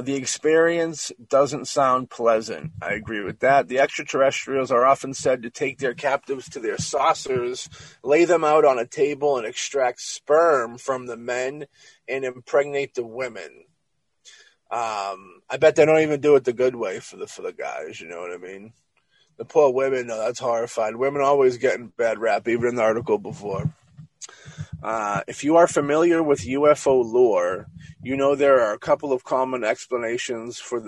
The experience doesn't sound pleasant. I agree with that. The extraterrestrials are often said to take their captives to their saucers, lay them out on a table, and extract sperm from the men and impregnate the women. I bet they don't even do it the good way for the guys. You know what I mean? The poor women, though, that's horrified. Women always getting bad rap, even in the article before. If you are familiar with UFO lore, you know there are a couple of common explanations for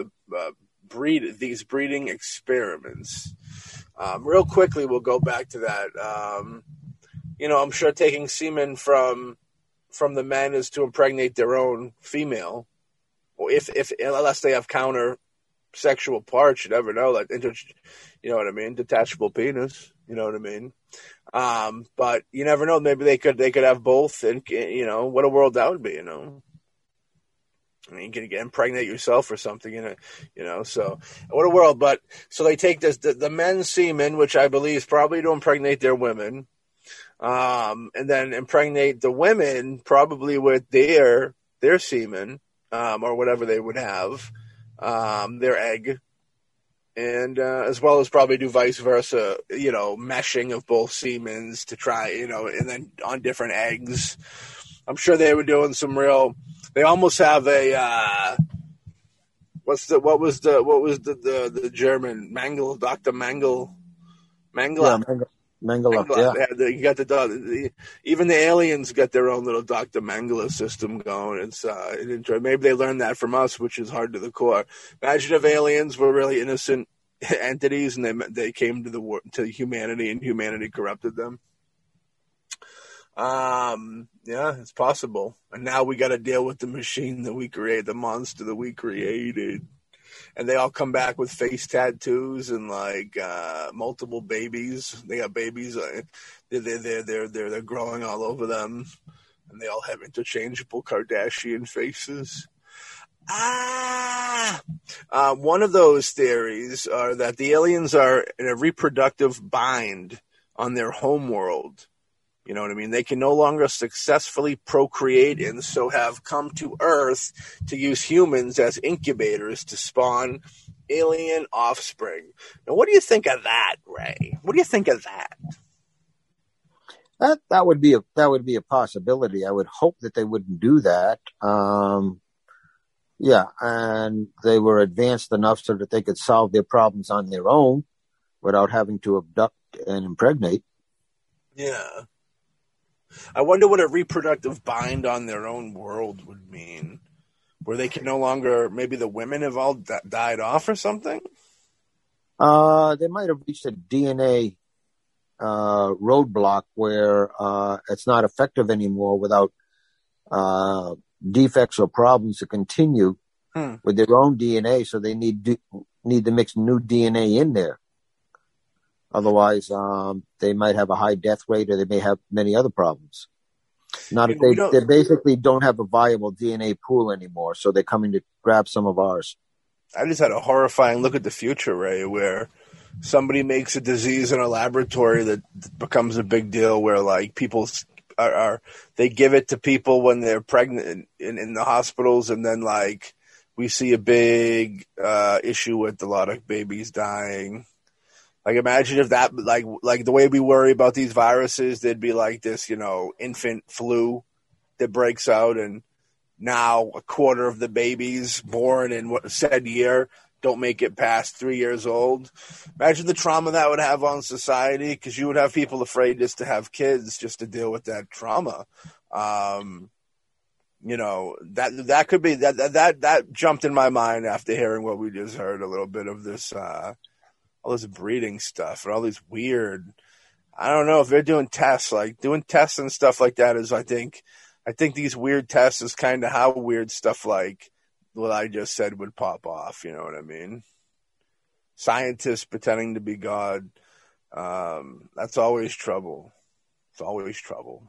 these breeding experiments. Real quickly, we'll go back to that. I'm sure taking semen from from the men is to impregnate their own female, or if unless they have counter sexual parts, you never know. Like, you know what I mean? Detachable penis, you know what I mean? But you never know. Maybe they could have both, and you know what a world that would be. You know, I mean, you could impregnate yourself or something. You know. So what a world. But so they take this the men's semen, which I believe is probably to impregnate their women. And then impregnate the women probably with their semen, or whatever they would have, their egg, and as well as probably do vice versa, you know, meshing of both semens to try, you know, and then on different eggs. I'm sure they were doing some real. They almost have a what was the German Mangel, Dr. Mangel, Mangel. Yeah, Mangala, yeah. You got even the aliens got their own little Dr. Mangala system going. It's maybe they learned that from us, which is hard to the core. Imagine if aliens were really innocent entities and they came to humanity and humanity corrupted them. Yeah, it's possible. And now we got to deal with the machine that we created, the monster that we created. And they all come back with face tattoos and like multiple babies. They got babies. They're growing all over them, and they all have interchangeable Kardashian faces. One of those theories are that the aliens are in a reproductive bind on their homeworld. You know what I mean? They can no longer successfully procreate and so have come to Earth to use humans as incubators to spawn alien offspring. Now, what do you think of that, Ray? What do you think of that? That would be a possibility. I would hope that they wouldn't do that. Yeah, and they were advanced enough so that they could solve their problems on their own without having to abduct and impregnate. Yeah. I wonder what a reproductive bind on their own world would mean, where they can no longer. Maybe the women have all died off or something. They might have reached a DNA roadblock where it's not effective anymore without defects or problems to continue with their own DNA. So they need to mix new DNA in there. Otherwise, they might have a high death rate, or they may have many other problems. Not if they basically don't have a viable DNA pool anymore, so they're coming to grab some of ours. I just had a horrifying look at the future, Ray, where somebody makes a disease in a laboratory that becomes a big deal, where like people they give it to people when they're pregnant in the hospitals, and then like we see a big issue with a lot of babies dying. Like, imagine if that, like the way we worry about these viruses, there'd be like this, you know, infant flu that breaks out, and now a quarter of the babies born in what said year don't make it past 3 years old. Imagine the trauma that would have on society, because you would have people afraid just to have kids, just to deal with that trauma. You know, that could be that jumped in my mind after hearing what we just heard, a little bit of this. All this breeding stuff and all these weird, I don't know if they're doing tests, like doing tests and stuff like that is, I think these weird tests is kind of how weird stuff like what I just said would pop off. You know what I mean? Scientists pretending to be God. That's always trouble. It's always trouble.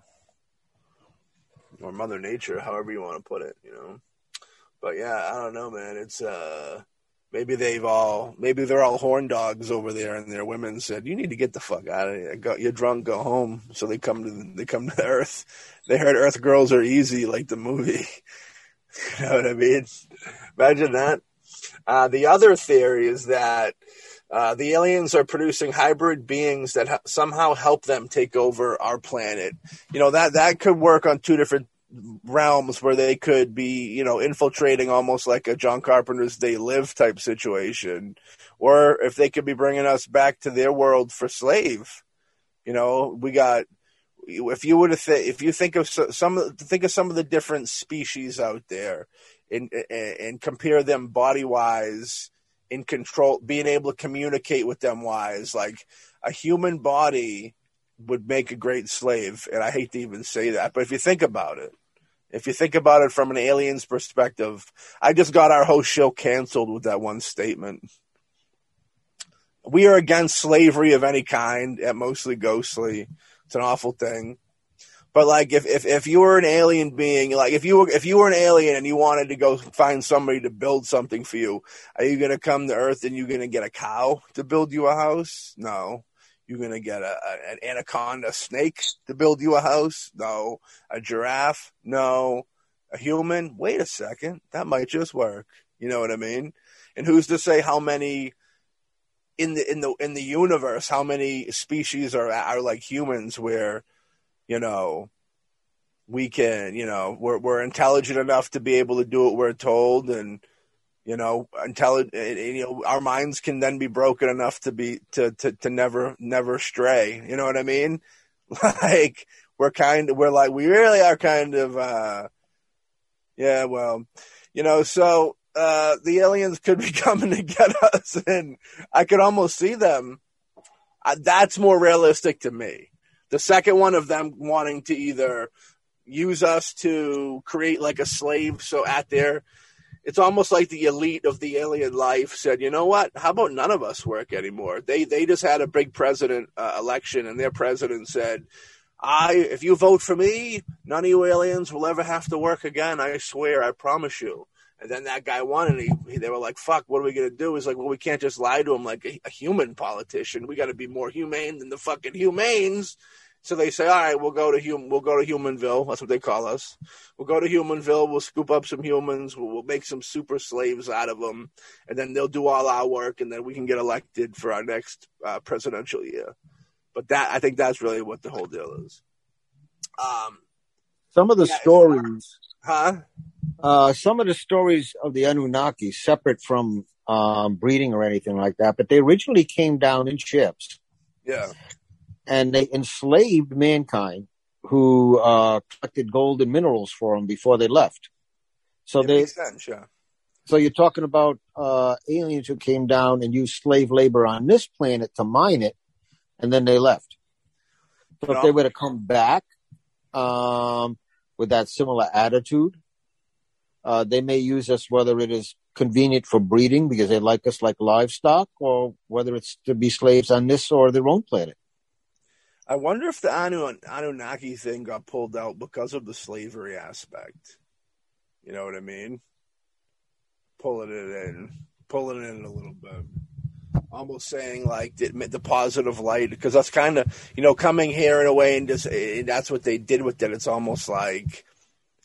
Or Mother Nature, however you want to put it, you know? But yeah, I don't know, man. It's, Maybe they're all horn dogs over there, and their women said, "You need to get the fuck out of here. You're drunk. Go home." So they come to Earth. They heard Earth girls are easy, like the movie. You know what I mean? Imagine that. The other theory is that the aliens are producing hybrid beings that somehow help them take over our planet. You know, that could work on two different realms, where they could be, you know, infiltrating almost like a John Carpenter's They Live type situation, or if they could be bringing us back to their world for slave. You know, we got, if you think of some of the different species out there and compare them body wise, in control, being able to communicate with them wise, like a human body would make a great slave. And I hate to even say that, but if you think about it, If you think about it from an alien's perspective, I just got our host show canceled with that one statement. We are against slavery of any kind at Mostly Ghostly. It's an awful thing. But like, if you were an alien being, like if you were an alien and you wanted to go find somebody to build something for you, are you going to come to Earth and you're going to get a cow to build you a house? No. You're going to get an anaconda snake to build you a house? No. A giraffe? No. A human? Wait a second. That might just work. You know what I mean? And who's to say how many in the universe, how many species are like humans where, you know, we can, you know, we're intelligent enough to be able to do what we're told, and you know, our minds can then be broken enough to be to never stray. You know what I mean? Like the aliens could be coming to get us, and I could almost see them. That's more realistic to me. The second one of them wanting to either use us to create like a slave. So it's almost like the elite of the alien life said, you know what, how about none of us work anymore? They just had a big president election, and their president said, if you vote for me, none of you aliens will ever have to work again. I swear, I promise you. And then that guy won, and they were like, fuck, what are we going to do? He's like, well, we can't just lie to him like a human politician. We got to be more humane than the fucking humanes. So they say, all right, we'll go to Humanville. That's what they call us. We'll go to Humanville. We'll scoop up some humans. We'll make some super slaves out of them. And then they'll do all our work, and then we can get elected for our next presidential year. But I think that's really what the whole deal is. Some of the stories... Huh? Some of the stories of the Anunnaki, separate from breeding or anything like that, but they originally came down in ships. Yeah. And they enslaved mankind, who collected gold and minerals for them before they left. So it makes sense, yeah. So you're talking about aliens who came down and used slave labor on this planet to mine it, and then they left. But if they were to come back with that similar attitude, they may use us, whether it is convenient for breeding because they like us like livestock, or whether it's to be slaves on this or their own planet. I wonder if the Anunnaki thing got pulled out because of the slavery aspect. You know what I mean? Pulling it in a little bit. Almost saying like the positive light, because that's kind of, you know, coming here in a way, and that's what they did with it. It's almost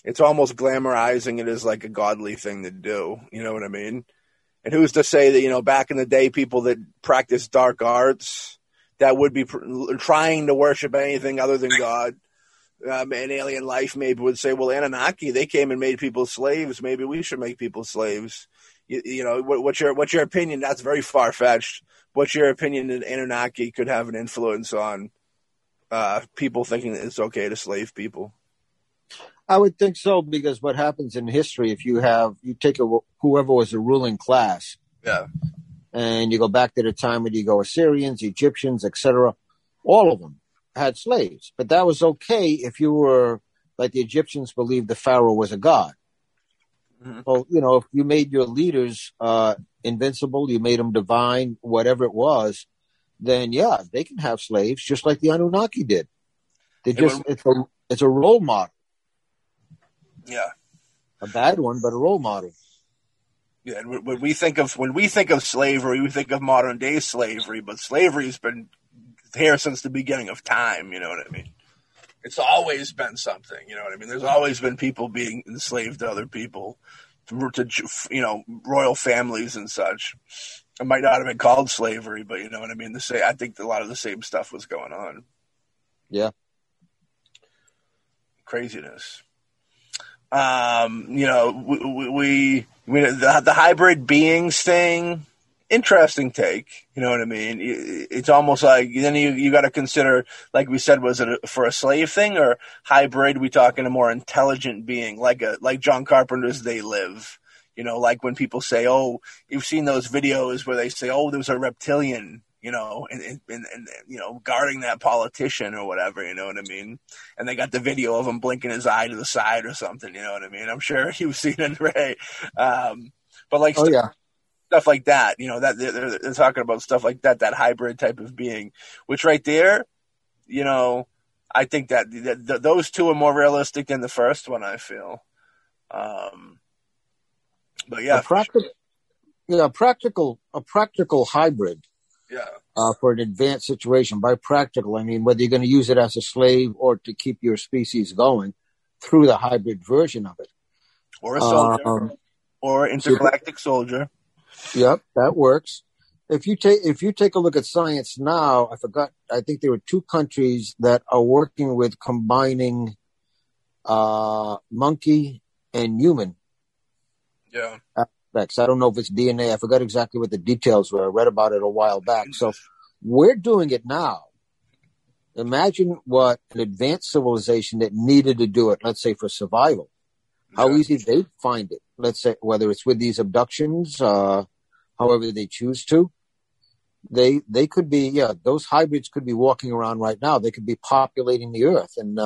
glamorizing it as like a godly thing to do. You know what I mean? And who's to say that, you know, back in the day, people that practice dark arts that would be trying to worship anything other than God and alien life maybe would say, well, Anunnaki, they came and made people slaves. Maybe we should make people slaves. You know, what's your opinion? That's very far-fetched. What's your opinion that Anunnaki could have an influence on people thinking that it's okay to slave people? I would think so, because what happens in history, if you take whoever was the ruling class, yeah, and you go back to the time when you go Assyrians, Egyptians, etc., all of them had slaves. But that was okay if you were, like the Egyptians believed the pharaoh was a god. Well, you know, if you made your leaders invincible, you made them divine, whatever it was, then, yeah, they can have slaves just like the Anunnaki did. It's a role model. Yeah. A bad one, but a role model. Yeah, and when we think of slavery, we think of modern-day slavery, but slavery's been here since the beginning of time, you know what I mean? It's always been something, you know what I mean? There's always been people being enslaved to other people, to royal families and such. It might not have been called slavery, but you know what I mean? I think a lot of the same stuff was going on. Yeah. Craziness. You know, the hybrid beings thing... Interesting take, you know what I mean? It's almost like then you got to consider, like we said, was it for a slave thing or hybrid? We talking a more intelligent being, like John Carpenter's They Live. You know, like when people say, "Oh, you've seen those videos where they say, oh, there's a reptilian you know, and you know, guarding that politician or whatever, you know what I mean? And they got the video of him blinking his eye to the side or something, you know what I mean? I'm sure you've seen it, right? But like, oh, yeah. Stuff like that, you know, that they're talking about stuff like that, that hybrid type of being, which right there, you know, I think that those two are more realistic than the first one, I feel. But yeah, a practical hybrid. Yeah. For an advanced situation. By practical, I mean whether you're going to use it as a slave or to keep your species going through the hybrid version of it, or a soldier, or intergalactic soldier. Yep, that works. If you take a look at science now, I think there were two countries that are working with combining monkey and human. Yeah. Aspects. I don't know if it's DNA. I forgot exactly what the details were. I read about it a while back. So we're doing it now. Imagine what an advanced civilization that needed to do it, let's say for survival, how easy they'd find it. Let's say whether it's with these abductions, however they choose to. They could be, yeah, those hybrids could be walking around right now. They could be populating the earth and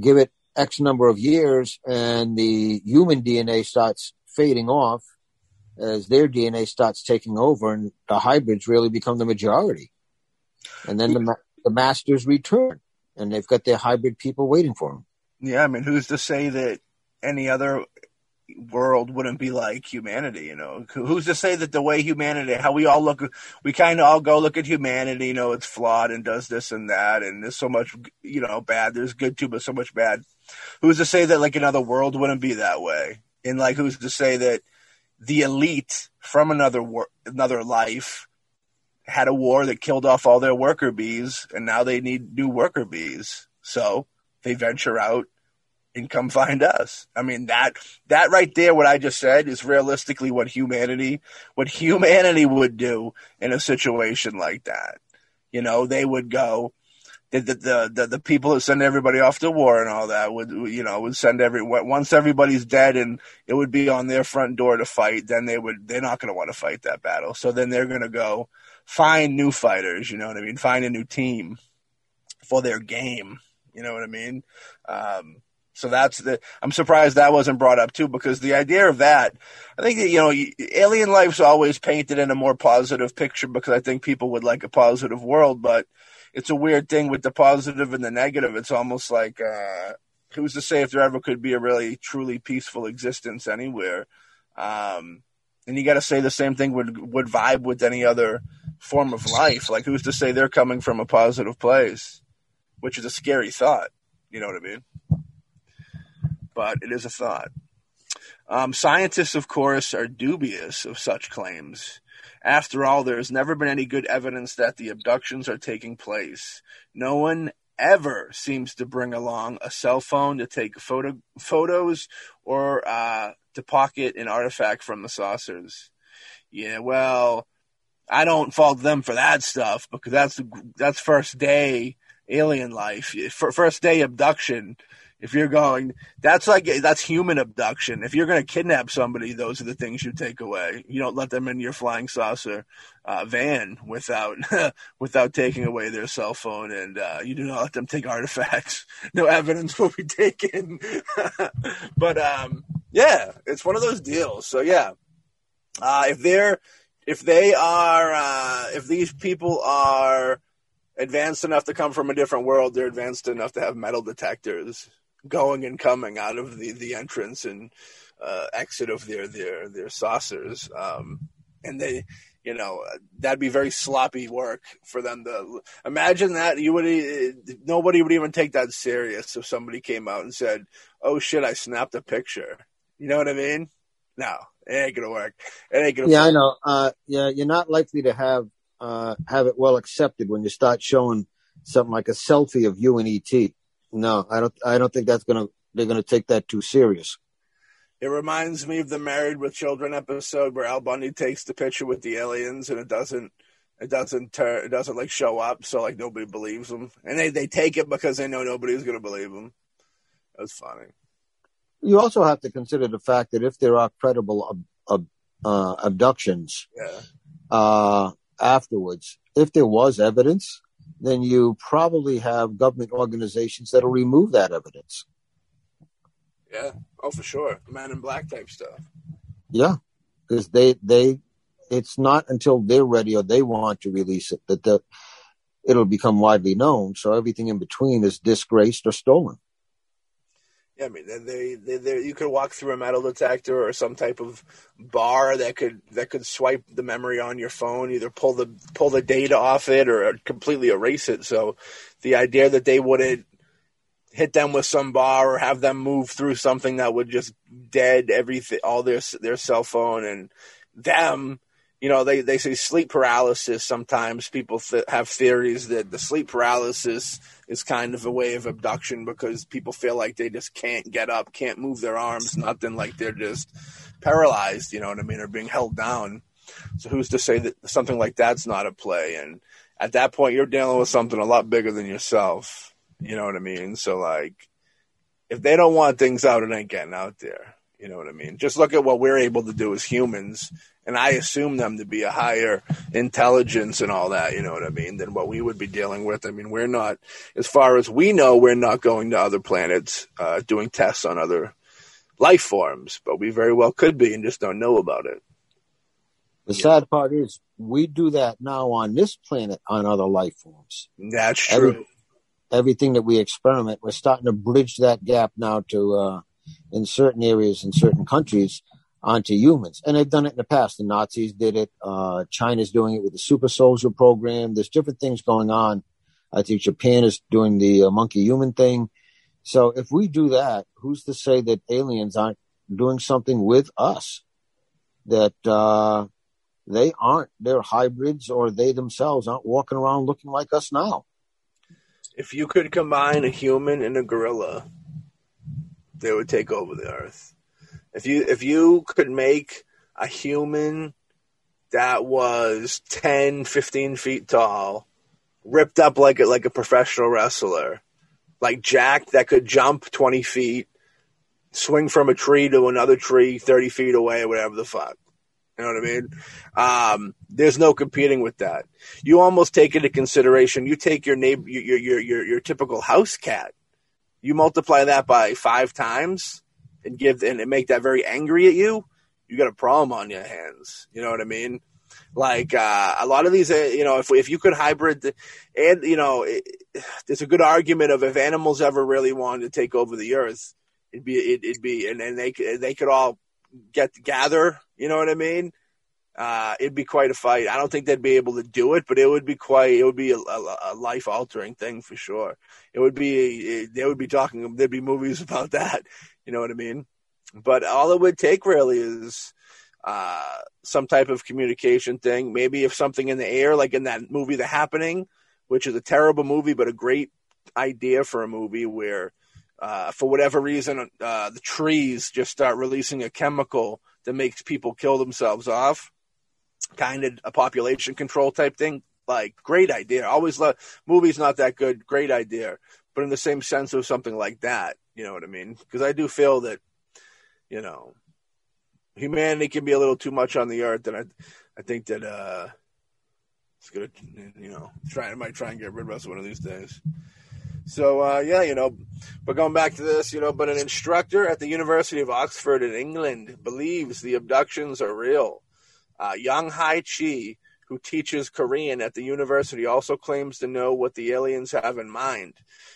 give it X number of years and the human DNA starts fading off as their DNA starts taking over and the hybrids really become the majority. And then the masters return and they've got their hybrid people waiting for them. Yeah, I mean, who's to say that any other world wouldn't be like humanity, you know? Who's to say that the way humanity, how we all look, we kind of all go look at humanity, you know, it's flawed and does this and that, and there's so much, you know, bad, there's good too, but so much bad. Who's to say that like another world wouldn't be that way? And like, who's to say that the elite from another life had a war that killed off all their worker bees and now they need new worker bees, so they venture out and come find us. I mean, that right there, what I just said, is realistically what humanity would do in a situation like that. You know, they would go, the people that send everybody off to war and all that would send once everybody's dead and it would be on their front door to fight, then they're not going to want to fight that battle. So then they're going to go find new fighters, you know what I mean? Find a new team for their game, you know what I mean? So I'm surprised that wasn't brought up too, because the idea of that, I think that, you know, alien life's always painted in a more positive picture because I think people would like a positive world, but it's a weird thing with the positive and the negative. It's almost like, who's to say if there ever could be a really truly peaceful existence anywhere? And you got to say the same thing would vibe with any other form of life. Like, who's to say they're coming from a positive place, which is a scary thought. You know what I mean? But it is a thought. Scientists, of course, are dubious of such claims. After all, there has never been any good evidence that the abductions are taking place. No one ever seems to bring along a cell phone to take photos or to pocket an artifact from the saucers. Yeah, well, I don't fault them for that stuff because that's first day alien life, first day abduction. If you're going, that's human abduction. If you're going to kidnap somebody, those are the things you take away. You don't let them in your flying saucer van without taking away their cell phone, and you do not let them take artifacts. No evidence will be taken. But yeah, it's one of those deals. So yeah, if these people are advanced enough to come from a different world, they're advanced enough to have metal detectors going and coming out of the entrance and exit of their saucers, and they, you know, that'd be very sloppy work for them to imagine that. Nobody would even take that serious if somebody came out and said, "Oh shit, I snapped a picture." You know what I mean? No, it ain't gonna work. It ain't gonna. Yeah, work. I know. Yeah, you're not likely to have it well accepted when you start showing something like a selfie of you and E.T. No, I don't think they're gonna take that too serious. It reminds me of the Married with Children episode where Al Bundy takes the picture with the aliens and it doesn't show up, so like nobody believes them, and they take it because they know nobody's gonna believe them. That's funny. You also have to consider the fact that if there are credible abductions, afterwards. If there was evidence, then you probably have government organizations that'll remove that evidence. Yeah. Oh, for sure. Man in Black type stuff. Yeah. Because they it's not until they're ready or they want to release it that it'll become widely known. So everything in between is disgraced or stolen. Yeah, I mean, they you could walk through a metal detector or some type of bar that could swipe the memory on your phone, either pull the data off it or completely erase it. So the idea that they wouldn't hit them with some bar or have them move through something that would just dead everything, all their cell phone and them. You know, they say sleep paralysis. Sometimes people have theories that the sleep paralysis is kind of a way of abduction because people feel like they just can't get up, can't move their arms, nothing, like they're just paralyzed, you know what I mean, or being held down. So who's to say that something like that's not at play? And at that point, you're dealing with something a lot bigger than yourself, you know what I mean? So, like, if they don't want things out, it ain't getting out there, you know what I mean? Just look at what we're able to do as humans. And I assume them to be a higher intelligence and all that, you know what I mean, than what we would be dealing with. I mean, we're not, as far as we know, we're not going to other planets doing tests on other life forms, but we very well could be and just don't know about it. The sad part is we do that now on this planet on other life forms. That's true. Everything that we experiment, we're starting to bridge that gap now to, in certain areas, in certain countries, onto humans. And they've done it in the past. The Nazis did it. China's doing it with the super soldier program. There's different things going on. I think Japan is doing the monkey human thing. So if we do that, who's to say that aliens aren't doing something with us? That they aren't. They're hybrids, or they themselves aren't walking around looking like us now. If you could combine a human and a gorilla, they would take over the earth. If you could make a human that was 10, 15 feet tall, ripped up like a professional wrestler, like Jack, that could jump 20 feet, swing from a tree to another tree 30 feet away, whatever the fuck. You know what I mean? There's no competing with that. You almost take into consideration, you take your neighbor, your typical house cat, you multiply that by 5 times and make that very angry at you, you got a problem on your hands. You know what I mean? Like, a lot of these, you know, if you could hybrid, and, you know, there's a good argument of if animals ever really wanted to take over the earth, it'd be, and then they could all gather, you know what I mean? It'd be quite a fight. I don't think they'd be able to do it, but it would be a life altering thing for sure. There'd be movies about that. You know what I mean? But all it would take really is some type of communication thing. Maybe if something in the air, like in that movie, The Happening, which is a terrible movie, but a great idea for a movie where for whatever reason, the trees just start releasing a chemical that makes people kill themselves off. Kind of a population control type thing. Like, great idea. Always love movies, not that good. Great idea. But in the same sense of something like that, you know what I mean? Because I do feel that, you know, humanity can be a little too much on the earth. And I think that it's going to, you know, I might try and get rid of us one of these days. So, yeah, you know, but going back to this, you know, but an instructor at the University of Oxford in England believes the abductions are real. Yang Hai-chi, who teaches Korean at the university, also claims to know what the aliens have in mind.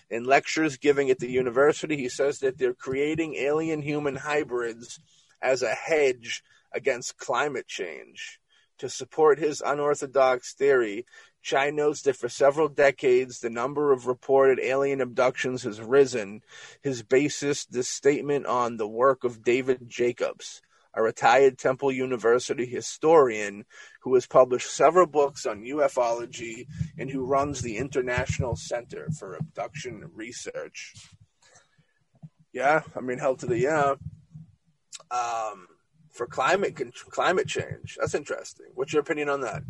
In lectures giving at the university, he says that they're creating alien-human hybrids as a hedge against climate change. To support his unorthodox theory, Chai notes that for several decades, the number of reported alien abductions has risen. His basis, this statement on the work of David Jacobs, a retired Temple University historian who has published several books on ufology and who runs the International Center for Abduction Research. Yeah, I mean, hell to the yeah. For climate change, that's interesting. What's your opinion on that?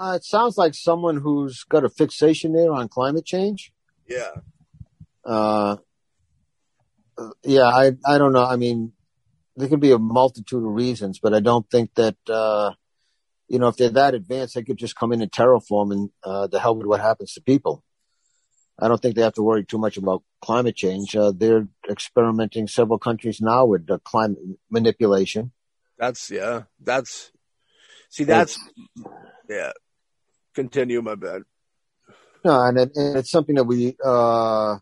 It sounds like someone who's got a fixation there on climate change. Yeah. Yeah, I don't know. I mean, there could be a multitude of reasons, but I don't think that you know, if they're that advanced, they could just come in and terraform and the hell with what happens to people. I don't think they have to worry too much about climate change. They're experimenting several countries now with climate manipulation. Continue, my bad. No, and it's something that we, I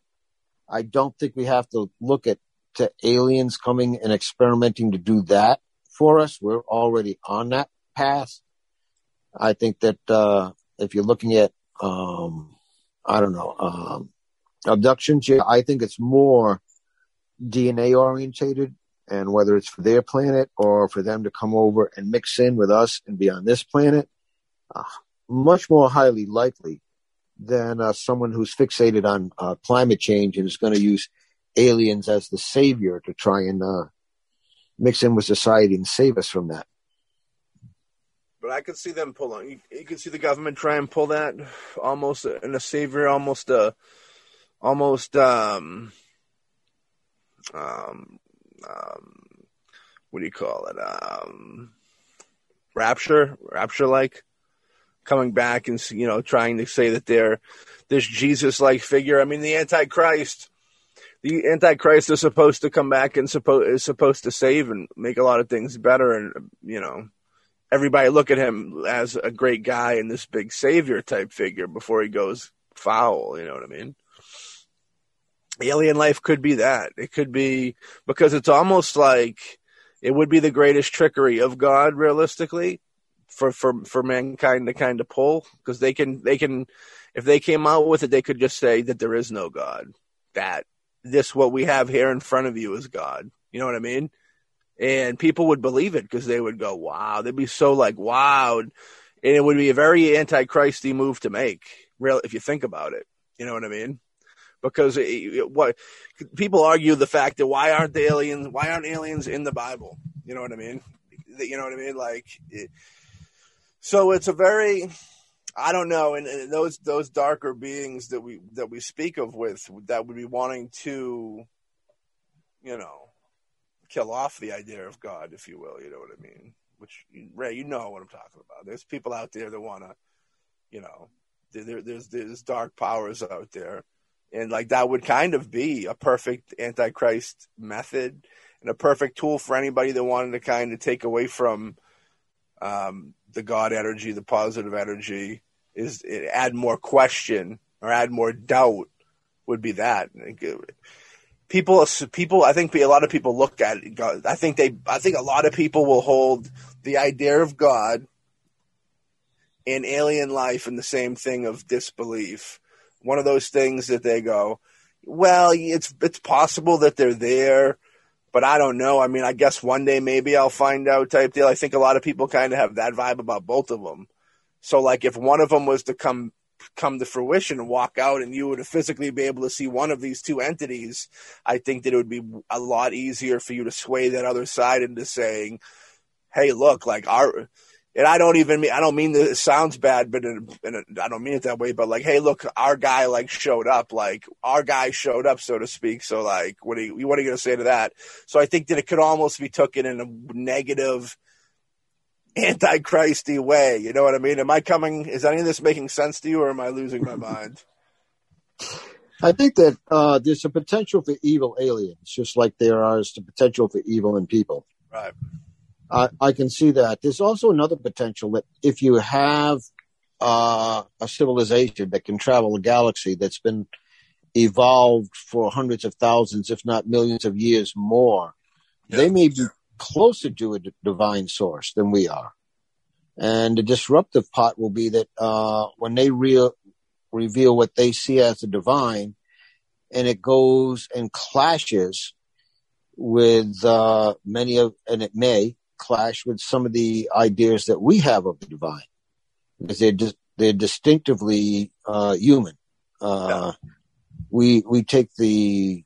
don't think we have to look at to aliens coming and experimenting to do that for us. We're already on that path. I think that, if you're looking at, abductions, yeah, I think it's more DNA orientated, and whether it's for their planet or for them to come over and mix in with us and be on this planet, much more highly likely than someone who's fixated on climate change and is going to use aliens as the savior to try and mix in with society and save us from that. But I could see them pull on. You could see the government try and pull that almost in a savior, what do you call it? Rapture-like, coming back and, you know, trying to say that they're this Jesus-like figure. I mean, the Antichrist is supposed to come back and is supposed to save and make a lot of things better, and, you know. Everybody look at him as a great guy and this big savior type figure before he goes foul. You know what I mean? Alien life could be that. It could be, because it's almost like it would be the greatest trickery of God, realistically, for mankind to kind of pull, because they can, if they came out with it, they could just say that there is no God, that this, what we have here in front of you is God. You know what I mean? And people would believe it, because they would go, wow. They'd be so like, wow. And it would be a very anti-Christy move to make, really, if you think about it. You know what I mean? Because what people argue, the fact that why aren't aliens in the Bible? You know what I mean? You know what I mean? Like, so it's a very, I don't know. And those darker beings that we speak of with, that would be wanting to, you know, kill off the idea of God, if you will, you know what I mean? Which, Ray, you know what I'm talking about. There's people out there that want to, you know, there's dark powers out there. And, like, that would kind of be a perfect Antichrist method and a perfect tool for anybody that wanted to kind of take away from the God energy, the positive energy, is add more question or add more doubt would be that. People. I think a lot of people look at it. I think a lot of people will hold the idea of God and alien life in the same thing of disbelief. One of those things that they go, well, it's possible that they're there, but I don't know. I mean, I guess one day maybe I'll find out type deal. I think a lot of people kind of have that vibe about both of them. So, like, if one of them was to come to fruition and walk out, and you would physically be able to see one of these two entities, I think that it would be a lot easier for you to sway that other side into saying, hey, look, like our, and I don't mean that it sounds bad, but I don't mean it that way, but like, hey, look, our guy showed up, so to speak. So, like, what are you going to say to that? So I think that it could almost be taken in a negative, anti-Christy way, you know what I mean? Is any of this making sense to you, or am I losing my mind? I think that there's a potential for evil aliens, just like there is the potential for evil in people. Right. I can see that. There's also another potential that if you have a civilization that can travel a galaxy that's been evolved for hundreds of thousands, if not millions of years more, they may be closer to a divine source than we are. And the disruptive part will be that when they reveal what they see as the divine, and it goes and clashes with it may clash with some of the ideas that we have of the divine, because they're distinctively human. We take the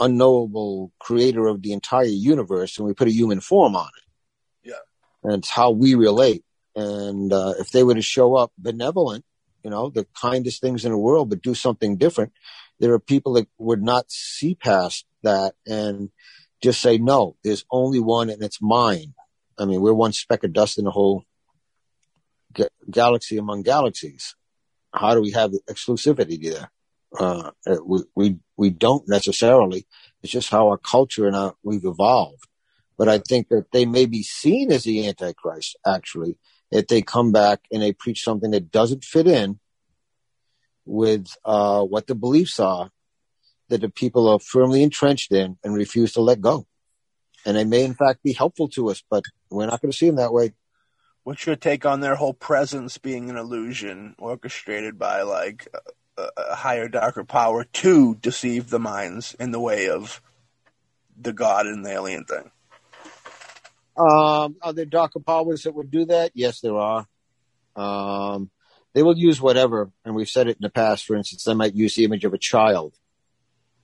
unknowable creator of the entire universe, and we put a human form on it. Yeah. And it's how we relate. And if they were to show up benevolent, you know, the kindest things in the world, but do something different, there are people that would not see past that and just say, no, there's only one, and it's mine. I mean, we're one speck of dust in the whole galaxy among galaxies. How do we have exclusivity there? We don't necessarily. It's just how our culture and we've evolved. But I think that they may be seen as the Antichrist, actually, if they come back and they preach something that doesn't fit in with what the beliefs are that the people are firmly entrenched in and refuse to let go. And they may, in fact, be helpful to us, but we're not going to see them that way. What's your take on their whole presence being an illusion orchestrated by, like, a higher, darker power to deceive the minds in the way of the God and the alien thing? Are there darker powers that would do that? Yes, there are. They will use whatever, and we've said it in the past. For instance, they might use the image of a child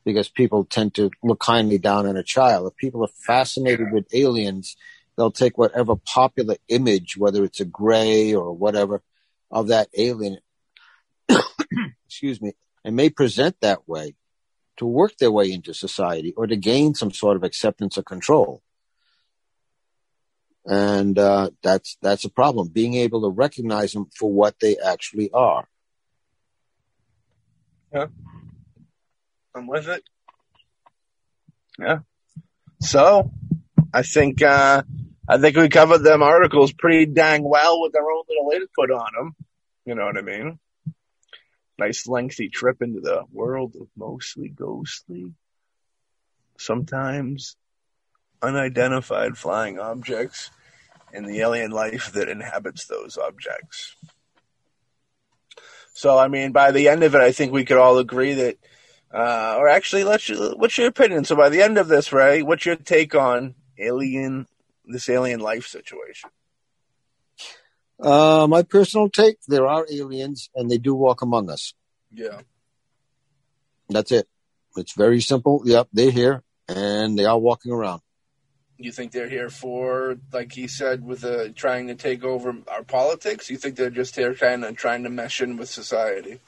because people tend to look kindly down on a child. If people are fascinated with aliens, they'll take whatever popular image, whether it's a gray or whatever, of that alien, excuse me, and may present that way to work their way into society or to gain some sort of acceptance or control. And that's a problem, being able to recognize them for what they actually are. Yeah. I'm with it. Yeah. So I think we covered them articles pretty dang well with our own little input on them. You know what I mean? Nice lengthy trip into the world of mostly ghostly, sometimes unidentified flying objects, and the alien life that inhabits those objects. So, I mean, by the end of it, I think we could all agree that, or actually, what's your opinion? So by the end of this, right, what's your take on this alien life situation? My personal take, there are aliens, and they do walk among us. Yeah. That's it. It's very simple. Yep, they're here, and they are walking around. You think they're here for, like he said, with trying to take over our politics? You think they're just here trying to mesh in with society?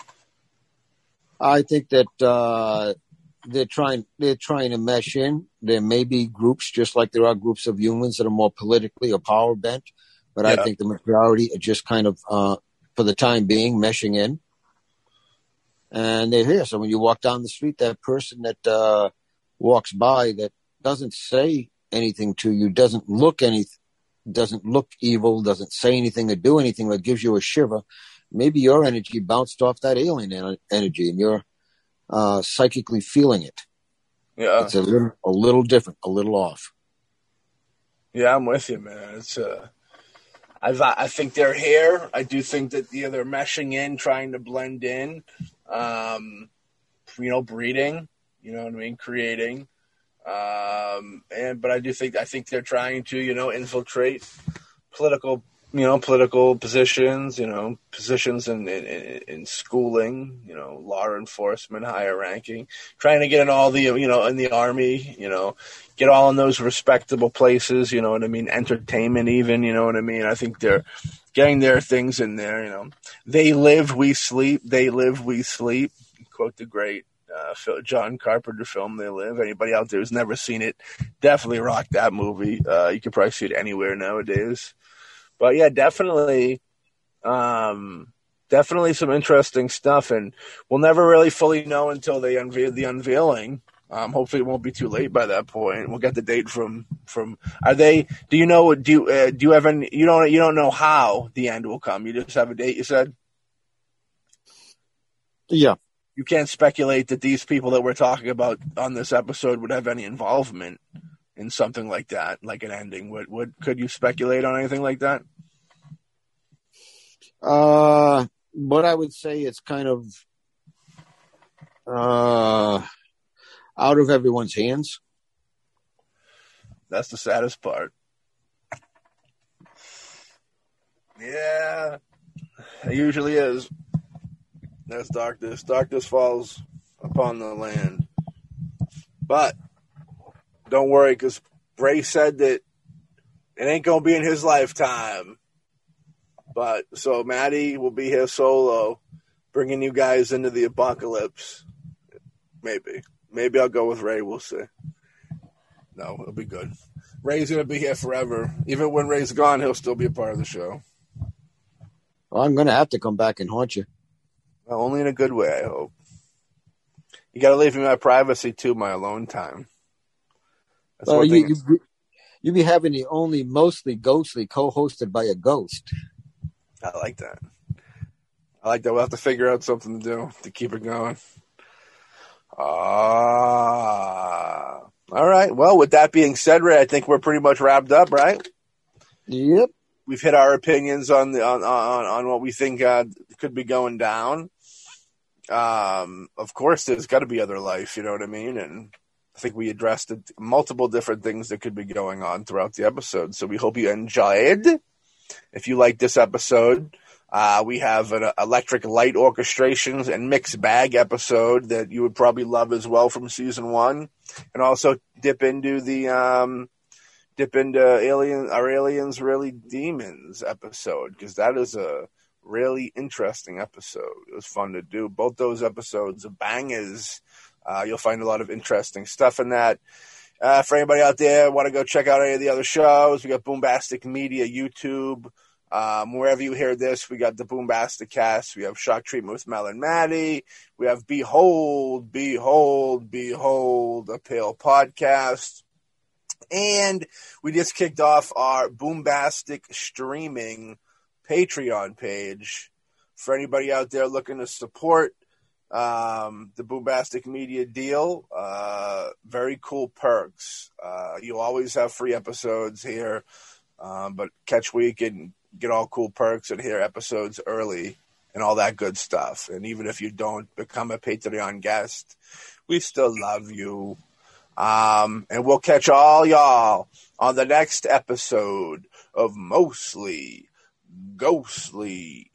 I think that they're trying to mesh in. There may be groups, just like there are groups of humans that are more politically or power bent. But yeah. I think the majority are just kind of, for the time being, meshing in. And they're here. So when you walk down the street, that person that walks by that doesn't say anything to you, doesn't look evil, doesn't say anything or do anything that gives you a shiver, maybe your energy bounced off that alien energy and you're psychically feeling it. Yeah. It's a little different, a little off. Yeah, I'm with you, man. It's I think they're here. I do think that they're meshing in, trying to blend in, breeding, you know what I mean, creating. But I think they're trying to, infiltrate political positions, positions in schooling, law enforcement, higher ranking, trying to get in all the, in the army, get all in those respectable places, entertainment even, I think they're getting their things in there, They live, we sleep, quote the great John Carpenter film, They Live. Anybody out there who's never seen it, definitely rock that movie. You could probably see it anywhere nowadays. But yeah, definitely some interesting stuff, and we'll never really fully know until they unveil the unveiling. Hopefully, it won't be too late by that point. We'll get the date from. Are they? Do you know? Do you have any? You don't know how the end will come. You just have a date. You said. Yeah. You can't speculate that these people that we're talking about on this episode would have any involvement in something like that, like an ending. Could you speculate on anything like that? What I would say, it's kind of out of everyone's hands. That's the saddest part. Yeah, it usually is. That's darkness. Darkness falls upon the land. But don't worry, because Bray said that it ain't going to be in his lifetime. But so Maddie will be here solo, bringing you guys into the apocalypse. Maybe. Maybe I'll go with Ray. We'll see. No, it'll be good. Ray's going to be here forever. Even when Ray's gone, he'll still be a part of the show. Well, I'm going to have to come back and haunt you. Well, only in a good way, I hope. You got to leave me my privacy, too, my alone time. That's well, you be having the only Mostly Ghostly co-hosted by a ghost. I like that. We'll have to figure out something to do to keep it going. All right. Well, with that being said, Ray, I think we're pretty much wrapped up, right? Yep. We've hit our opinions on the on what we think could be going down. Of course, there's got to be other life, you know what I mean? And I think we addressed multiple different things that could be going on throughout the episode. So we hope you enjoyed. If you like this episode, we have an electric light orchestrations and mixed bag episode that you would probably love as well from season 1, and also dip into our Aliens Really Demons episode, because that is a really interesting episode. It was fun to do. Both those episodes are bangers. You'll find a lot of interesting stuff in that. For anybody out there want to go check out any of the other shows, we got Boombastic Media, YouTube. Wherever you hear this, we got the Boombastic Cast. We have Shock Treatment with Mel and Maddie. We have Behold a Pill podcast. And we just kicked off our Boombastic Streaming Patreon page. For anybody out there looking to support the Boombastic Media deal, very cool perks. You always have free episodes here, but catch week and get all cool perks and hear episodes early and all that good stuff. And even if you don't become a Patreon guest, we still love you. And we'll catch all y'all on the next episode of Mostly Ghostly.